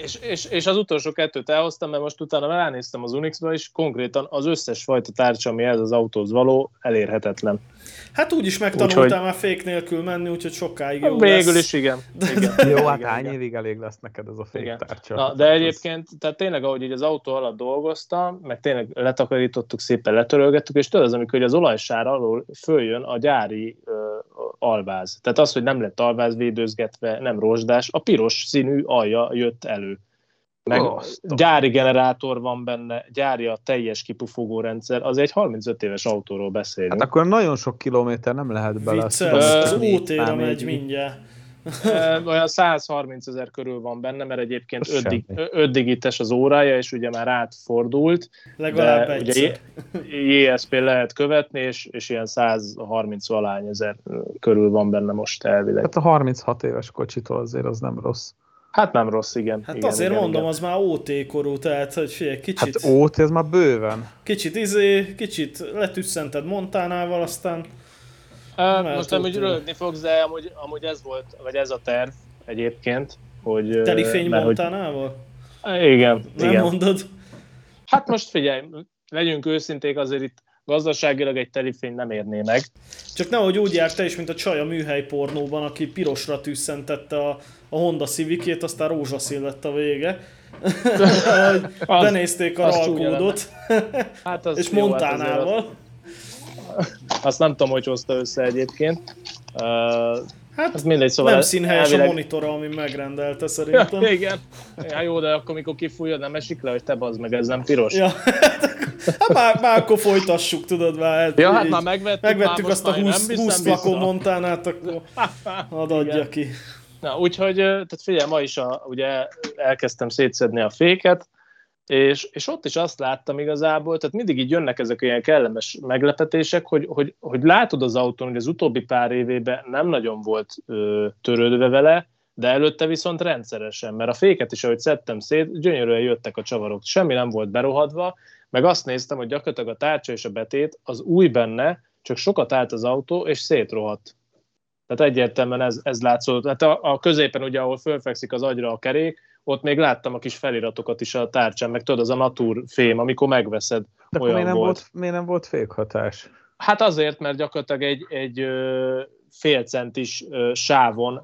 és, és, és az utolsó kettőt elhoztam, mert most utána ránéztem az Unix-ba, és konkrétan az összes fajta tárcsa, ami ez az autóz való, elérhetetlen. Hát úgyis megtanultál úgyhogy... már fék nélkül menni, úgyhogy sokáig jó végül lesz. Végül is igen. igen. Jó, hát hány évig elég lesz neked ez a féktárcsa. Na, de egyébként, tehát tényleg ahogy így az autó alatt dolgoztam, meg tényleg letakarítottuk, szépen letörölgettük, és tudod az, amikor az olajsár alól följön a gyári uh, alváz. Tehát az, hogy nem lett alváz védőzgetve, nem rozsdás, a piros színű alja jött elő. Meg oh, gyári generátor van benne, gyári a teljes kipufogó rendszer, az egy harmincöt éves autóról beszélünk. Hát akkor nagyon sok kilométer nem lehet bele. Vicces, az útére megy mindjárt. Olyan százharmincezer körül van benne, mert egyébként öt digites az órája, és ugye már átfordult. Legalább egyszer. jé es pé lehet követni, és, és ilyen százharminc-valány ezer körül van benne most elvileg. Hát a harminchat éves kocsitól azért az nem rossz. Hát nem rossz, igen. Hát igen, azért igen, mondom, igen. Az már ó té-korú, tehát hogy figyelj, kicsit... Hát ó té, ez már bőven. Kicsit izé, kicsit letüsszented Montánával, aztán... Hát, most nem úgy röhögni fogsz, de amúgy, amúgy ez volt, vagy ez a terv egyébként, hogy... Telifény Montánával? Hogy... Igen, nem igen. Mondod? Hát most figyelj, legyünk őszinték, azért itt gazdaságilag egy telifény nem érné meg. Csak nehogy úgy járt te is, mint a csaj a műhely pornóban, aki pirosra tűszentette a, a Honda Civicét, aztán rózsaszín lett a vége. Benézték a ralkódot, hát és jó, Montánával. Hát azt nem tudom, hogy hozta össze egyébként. Uh, hát hát mindegy, szóval nem színhelyes elvileg... a monitora, ami megrendelte szerintem. Ja, igen. Ja, jó, de akkor mikor kifújod, nem esik le, hogy te bazd meg, ez nem piros. Ja, hát már, már akkor folytassuk, tudod már. Ja, hát már megvettük, megvettük már azt a húsz lakó Montánát, akkor hadd adja ki. Na, úgyhogy, tehát figyelj, ma is a, ugye elkezdtem szétszedni a féket, És, és ott is azt láttam igazából, tehát mindig így jönnek ezek ilyen kellemes meglepetések, hogy, hogy, hogy látod az autón, hogy az utóbbi pár évében nem nagyon volt ö, törődve vele, de előtte viszont rendszeresen, mert a féket is, ahogy szedtem szét, gyönyörűen jöttek a csavarok, semmi nem volt berohadva, meg azt néztem, hogy gyakorlatilag a tárcsa és a betét az új benne, csak sokat állt az autó, és szétrohadt. Tehát egyértelműen ez, ez látszódott. Hát a, a középen ugye, ahol fölfekszik az agyra a kerék, ott még láttam a kis feliratokat is a tárcsán, meg tudod, az a natur fém, amikor megveszed, de olyan miért nem volt. volt. Miért nem volt fékhatás? Hát azért, mert gyakorlatilag egy, egy fél centis sávon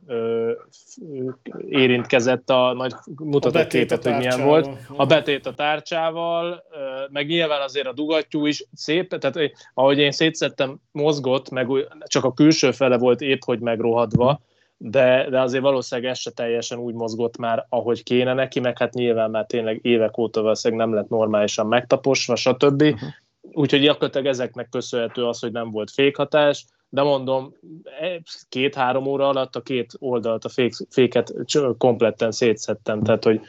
érintkezett, a, majd mutatott képet, hogy milyen volt. A betét a tárcsával, meg nyilván azért a dugattyú is szép, tehát ahogy én szétszedtem, mozgott, meg csak a külső fele volt épp, hogy megrohadva, De, de azért valószínűleg ez se teljesen úgy mozgott már, ahogy kéne neki, meg hát nyilván már tényleg évek óta valószínűleg nem lett normálisan megtaposva, stb. Uh-huh. Úgyhogy gyakorlatilag ezeknek köszönhető az, hogy nem volt fékhatás, de mondom, két-három óra alatt a két oldalt a fék, féket kompletten szétszedtem, tehát hogy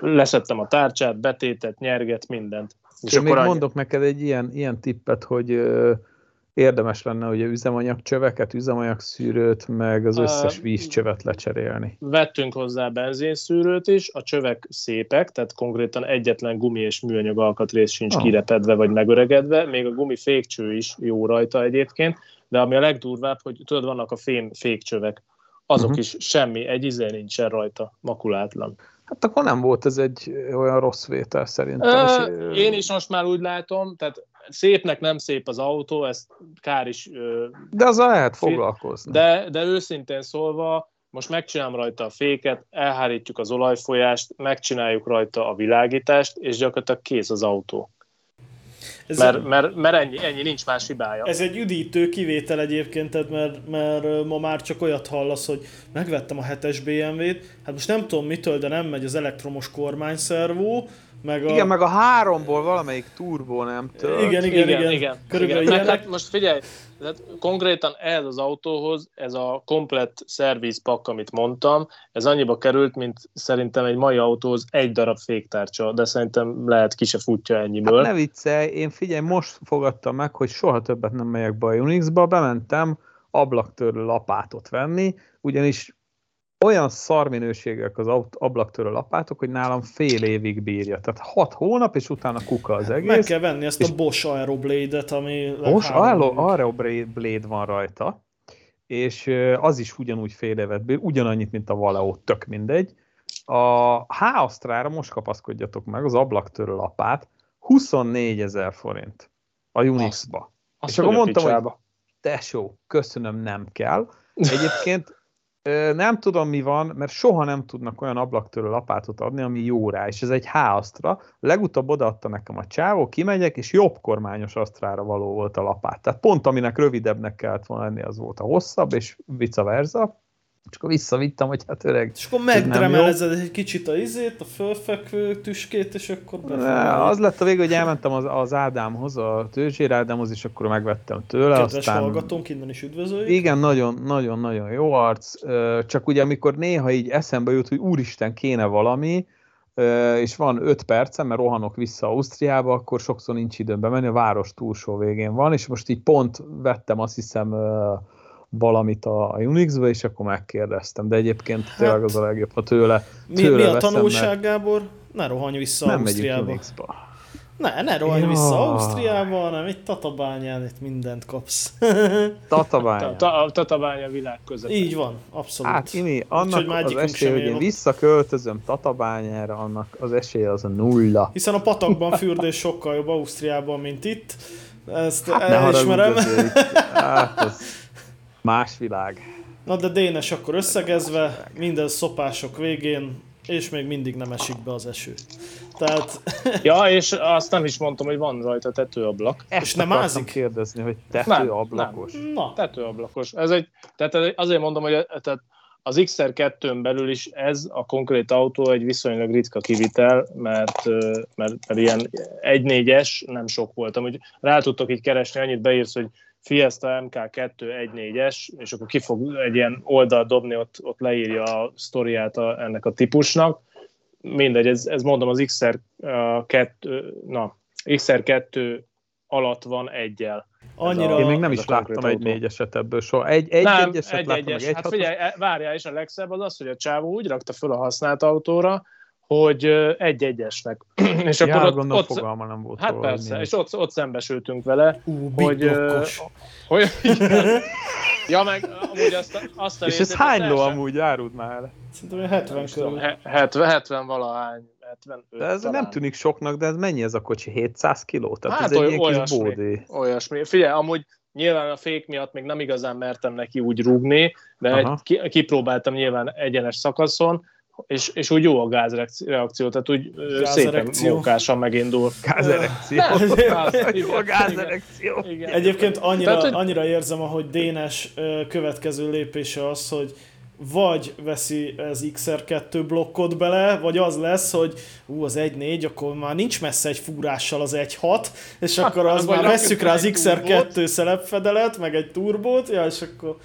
leszedtem a tárcsát, betétet, nyerget, mindent. És én még annyi... mondok neked egy ilyen, ilyen tippet, hogy... Érdemes lenne ugye üzemanyagcsöveket, üzemanyagszűrőt, meg az összes vízcsövet lecserélni. Vettünk hozzá benzinszűrőt is, a csövek szépek, tehát konkrétan egyetlen gumi és műanyag alkatrész sincs ah. kirepedve vagy megöregedve, még a gumi fékcső is jó rajta egyébként, de ami a legdurvább, hogy tudod, vannak a fém fékcsövek, azok uh-huh. is semmi, egy izé nincsen rajta, makulátlan. Hát akkor nem volt ez egy olyan rossz vétel szerintem. Ö, én is most már úgy látom, tehát szépnek nem szép az autó, ez kár is... Ö, de azzal lehet foglalkozni. De, de őszintén szólva, most megcsinálom rajta a féket, elhárítjuk az olajfolyást, megcsináljuk rajta a világítást, és gyakorlatilag kész az autó. Ez mert, a... mert, mert ennyi, ennyi, nincs más hibája. Ez egy üdítő kivétel egyébként, tehát mert, mert ma már csak olyat hallasz, hogy megvettem a hetes bé em vé-t, hát most nem tudom mitől, de nem megy az elektromos kormányszervó, meg a... Igen, meg a háromból valamelyik turbó nem tölt. Igen, igen, igen. igen, igen. Körülbelül igen. Ilyenek... Hát most figyelj, tehát konkrétan ehhez az autóhoz, ez a komplett szervizpakk, amit mondtam, ez annyiba került, mint szerintem egy mai autóhoz egy darab féktárcsa, de szerintem lehet ki se futja ennyiből. Hát ne viccelj, én figyelj, most fogadtam meg, hogy soha többet nem megyek be a Unixba, bementem ablaktörlő lapátot venni, ugyanis olyan szarminőségek az ablaktörlő lapátok, hogy nálam fél évig bírja. Tehát hat hónap, és utána kuka az egész. Meg kell venni ezt a Bosch Aeroblade-et, ami... Bosch Aeroblade van rajta, és az is ugyanúgy fél évet bír, ugyanannyit, mint a Valeo, tök mindegy. A H-Astrara, most kapaszkodjatok meg, az ablaktörlő lapát, huszonnégy ezer forint a Unixba. Azt, és azt akkor mondtam, picsába. Hogy tesó, köszönöm, nem kell. Egyébként nem tudom, mi van, mert soha nem tudnak olyan ablaktörlő lapátot adni, ami jó rá, és ez egy H-Astra. Legutóbb odaadta nekem a csávó, kimegyek, és jobb kormányos Astrara való volt a lapát. Tehát pont aminek rövidebbnek kellett volna lenni, az volt a hosszabb, és vice versa. És akkor visszavittem, hogy hát öreg. És akkor megdremelezed egy kicsit a izét, a fölfekvő tüskét, és akkor befoglalja. Az lett a vége, hogy elmentem az, az Ádámhoz, a Tőzsér Ádámhoz, és akkor megvettem tőle. Kedves aztán... hallgatónk, innen is üdvözöljük. Igen, nagyon-nagyon jó arc. Csak ugye, amikor néha így eszembe jut, hogy úristen, kéne valami, és van öt percem, mert rohanok vissza Ausztriába, akkor sokszor nincs időm bemenni, a város túlsó végén van, és most így pont vettem, azt hiszem... valamit a Unix-be, és akkor megkérdeztem. De egyébként hát, tényleg az a legjobb, ha tőle, tőle mi, mi a tanulság, Gábor? Ne rohanj vissza nem Ausztriába. Ne, ne rohanj ja. vissza Ausztriába, hanem itt Tatabányán itt mindent kapsz. Tatabánya. Tatabánya világ közepén. Így van, abszolút. Hát inni, annak az esély, hogy én visszaköltözöm Tatabányára, annak az esélye az a nulla. Hiszen a patakban fürdés sokkal jobb Ausztriában, mint itt. Ezt hát elismerem. Hát más világ. Na de Dénes, akkor összegezve, minden szopások végén, és még mindig nem esik be az eső. Tehát... Ja, és azt nem is mondtam, hogy van rajta tetőablak. Ezt és nem ázik? Kérdezni, hogy tetőablakos. Nem, nem. Na. Tetőablakos. Ez egy, tehát azért mondom, hogy tehát az iksz er kettőn belül is ez a konkrét autó egy viszonylag ritka kivitel, mert, mert, mert ilyen egy négyes nem sok volt. Amúgy rá tudtok így keresni, annyit beírsz, hogy Fiesta em ká kettő egy négyes, és akkor ki fog egy ilyen oldalt dobni, ott, ott leírja a sztoriát a, ennek a típusnak. Mindegy, ez, ez mondom, az iksz er kettő alatt van egyel. Annyira, a, én még nem is láttam egy négyeset ebből soha. Egy, egy, nem, egy, egy, egy, egy hát figyelj, várjál, és a legszebb az az, hogy a csávó úgy rakta föl a használt autóra, hogy egy-egyesnek. És ja, akkor ott, ott fogalma nem volt. Hát róla, persze, és ott, ott szembesültünk vele, Ú, hogy... Uh, hogy ja, meg amúgy azt a, azt a és ez hány ló amúgy árult már? Szerintem hetven körül. hetven valahány. hetvenöt, de ez talán. Nem tűnik soknak, de ez mennyi ez a kocsi? hétszáz kiló? Tehát hát ez oly, egy ilyen kis bódé. Olyasmi. Figyelj, amúgy nyilván a fék miatt még nem igazán mertem neki úgy rúgni, de egy, ki, kipróbáltam nyilván egyenes szakaszon, és, és úgy jó a gázreakció, tehát úgy szépen mókásan megindul. Gázreakció. Jó a gázreakció. Egyébként annyira, tehát, hogy... annyira érzem, ahogy Dénes következő lépése az, hogy vagy veszi az iksz er kettő blokkot bele, vagy az lesz, hogy ú, az egy négy, akkor már nincs messze egy fúrással az egy hat, és akkor az már vesszük rá az iksz er kettő szelepfedelet, meg egy turbót, ja, és akkor,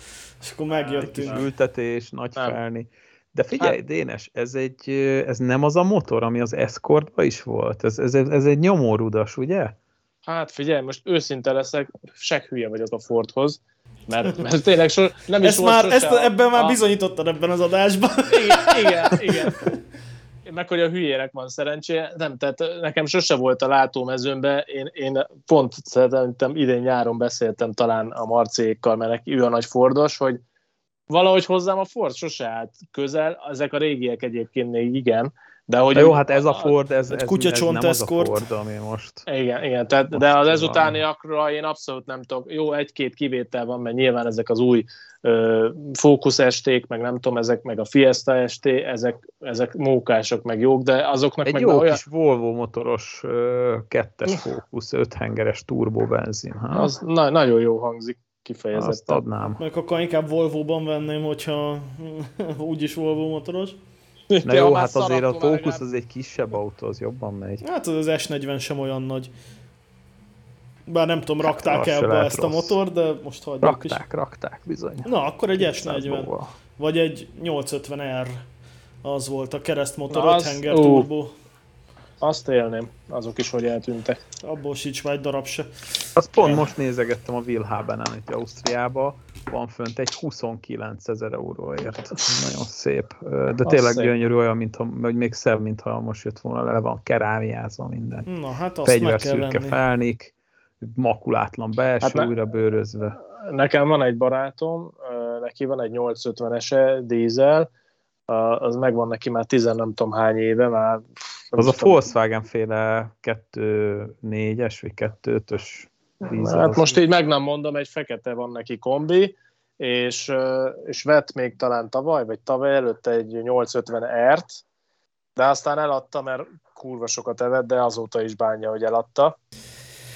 és akkor megjöttünk. Egy kis ültetés, nagy felni. De figyelj, hát, Dénes, ez, egy, ez nem az a motor, ami az Escortban is volt? Ez, ez, ez egy nyomórudas, ugye? Hát figyelj, most őszinte leszek, seg hülye vagyok a Fordhoz, mert, mert tényleg so, nem ezt is már, volt sosem. Ebben már a... bizonyítottad ebben az adásban. Igen, igen, igen. Meg hogy a hülyének van szerencséje, nem, tehát nekem sose volt a látómezőmbe, én, én pont szerintem idén nyáron beszéltem talán a Marciékkal, mert neki ő a nagy Fordos, hogy valahogy hozzám a Ford sose állt közel, ezek a régiek egyébként még igen, de hogy... De jó, hát ez a Ford, ez, ez, ez nem az a Ford, ami most... Igen, igen, tehát, most de az ezutániakra én abszolút nem tudok. Jó, egy-két kivétel van, mert nyilván ezek az új ö, Focus S T-k, meg nem tudom, ezek meg a Fiesta S T, ezek, ezek mókások, meg jók, de azoknak egy meg... Egy jó olyan... kis Volvo motoros ö, kettes Focus, öthengeres turbobenzin. Az na, nagyon jó hangzik. Kifejezetten. Azt adnám. Meg akkor inkább Volvo-ban venném, hogyha úgyis Volvo motoros. Na jó, hát azért a Focus az egy kisebb autó, az jobban megy. Hát az es negyven sem olyan nagy. Bár nem tudom, rakták hát, el ezt rossz. A motor, de most hagyjuk rakták, is. Rakták, rakták bizony. Na, akkor egy es negyven. Vagy egy nyolcszázötven er. Az volt a keresztmotor, öt henger turbo. Azt élném, azok is, hogy eltűntek. Abból sincs már egy darab se. Azt pont most nézegettem a Wilhelben-en, itt Ausztriában, van fönt egy huszonkilencezer euróért. Nagyon szép. De tényleg gyönyörű, olyan, mintha, vagy még szebb, mintha most jött volna, le van kerámiázva minden. Na, hát azt fegyver meg kell szürke lenni. Felnik, makulátlan belső, hát ne, újra bőrözve. Nekem van egy barátom, neki van egy nyolcszázötven-es dízel, az megvan neki már tizen nem tudom hány éve, már... Az a Volkswagen féle kettő négyes vagy kettő ötös dízel. Hát most így meg nem mondom, egy fekete van neki kombi, és, és vett még talán tavaly, vagy tavaly előtt egy nyolcszázötven er-t, de aztán eladta, mert kurva sokat evett, de azóta is bánja, hogy eladta.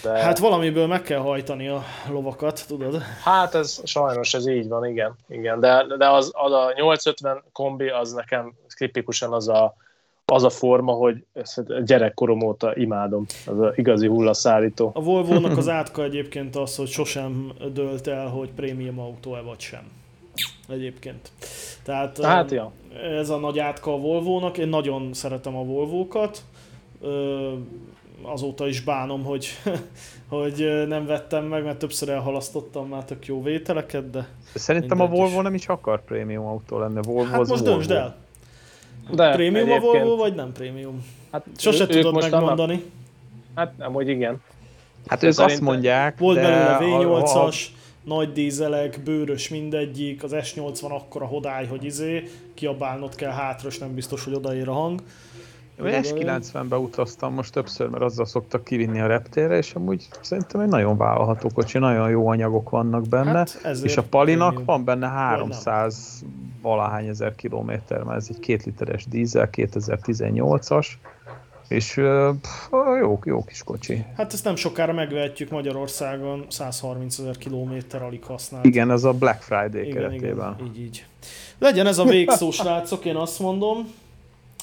De... Hát valamiből meg kell hajtani a lovakat, tudod? Hát ez sajnos ez így van, igen. igen. De, de az, az a nyolcszázötven kombi, az nekem tipikusan az a az a forma, hogy gyerekkorom óta imádom, az a igazi hullaszállító. A Volvo-nak az átka egyébként az, hogy sosem dölt el, hogy prémium autó-e vagy sem. Egyébként. Tehát hát, ja. Ez a nagy átka a Volvo-nak. Én nagyon szeretem a Volvo-kat. azóta is bánom, hogy, hogy nem vettem meg, mert többször elhalasztottam már tök jó vételeket, de... Szerintem a Volvo is nem is akar prémium autó lenni. Volvo hát az most Volvo. Döntsd el! De prémium a Volvo, vagy nem prémium? Hát sose tudod megmondani. Annak... Hát nem, hogy igen. Hát ők azt mondják, volt belőle vé nyolcas, nagy dízelek, bőrös mindegyik, az es nyolcvan akkora hodály, hogy izé, kiabálnod kell hátra, és nem biztos, hogy odaér a hang. es kilencvenbe utaztam most többször, mert azzal szoktak kivinni a reptérre, és amúgy szerintem egy nagyon vállalható kocsi, nagyon jó anyagok vannak benne, hát és a Palinak prémium. Van benne háromszáz valahány ezer kilométer, mert ez egy két literes dízel, kétezer-tizennyolcas, és pff, jó, jó kis kocsi. Hát ezt nem sokára megvehetjük Magyarországon, százharmincezer kilométer alig használt. Igen, ez a Black Friday igen, keretében. Igen, így, így. Legyen ez a végszó, srácok, én azt mondom,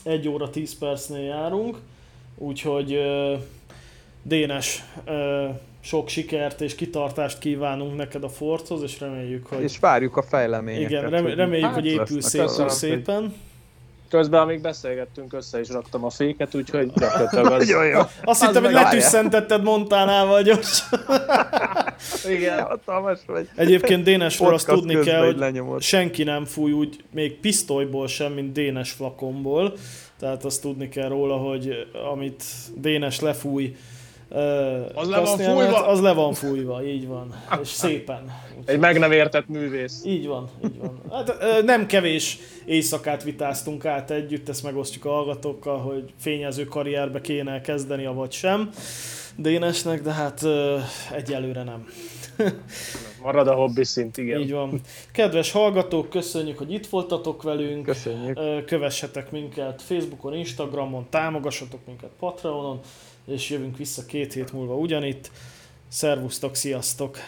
egy óra tíz percnél járunk, úgyhogy uh, Dénes, uh, sok sikert és kitartást kívánunk neked a Fordhoz, és reméljük, hogy... És várjuk a fejleményeket. Igen, remé- reméljük, hát hogy épül szépen, szépen. Közben, amíg beszélgettünk, össze is raktam a féket, úgyhogy gyakorlatilag az... Jó, jó. Azt hittem, hogy letüsszentetted Montánál vagyok. Igen, hatalmas vagy. Egyébként Dénesről azt tudni kell, hogy lenyomod. Senki nem fúj úgy, még pisztolyból sem, mint Dénes flakomból. Tehát azt tudni kell róla, hogy amit Dénes lefúj, az le van fújva? Az le van fújva, így van. És szépen. Egy meg nem értett művész. Így van, így van. Hát, nem kevés éjszakát vitáztunk át együtt, ezt megosztjuk a hallgatókkal, hogy fényező karrierbe kéne kezdeni, avagy sem Dénesnek, de hát egyelőre nem. Marad a hobbi szint, igen. Így van. Kedves hallgatók, köszönjük, hogy itt voltatok velünk. Köszönjük. Kövessetek minket Facebookon, Instagramon, támogassatok minket Patreonon, és jövünk vissza két hét múlva ugyanitt. Szervusztok, sziasztok!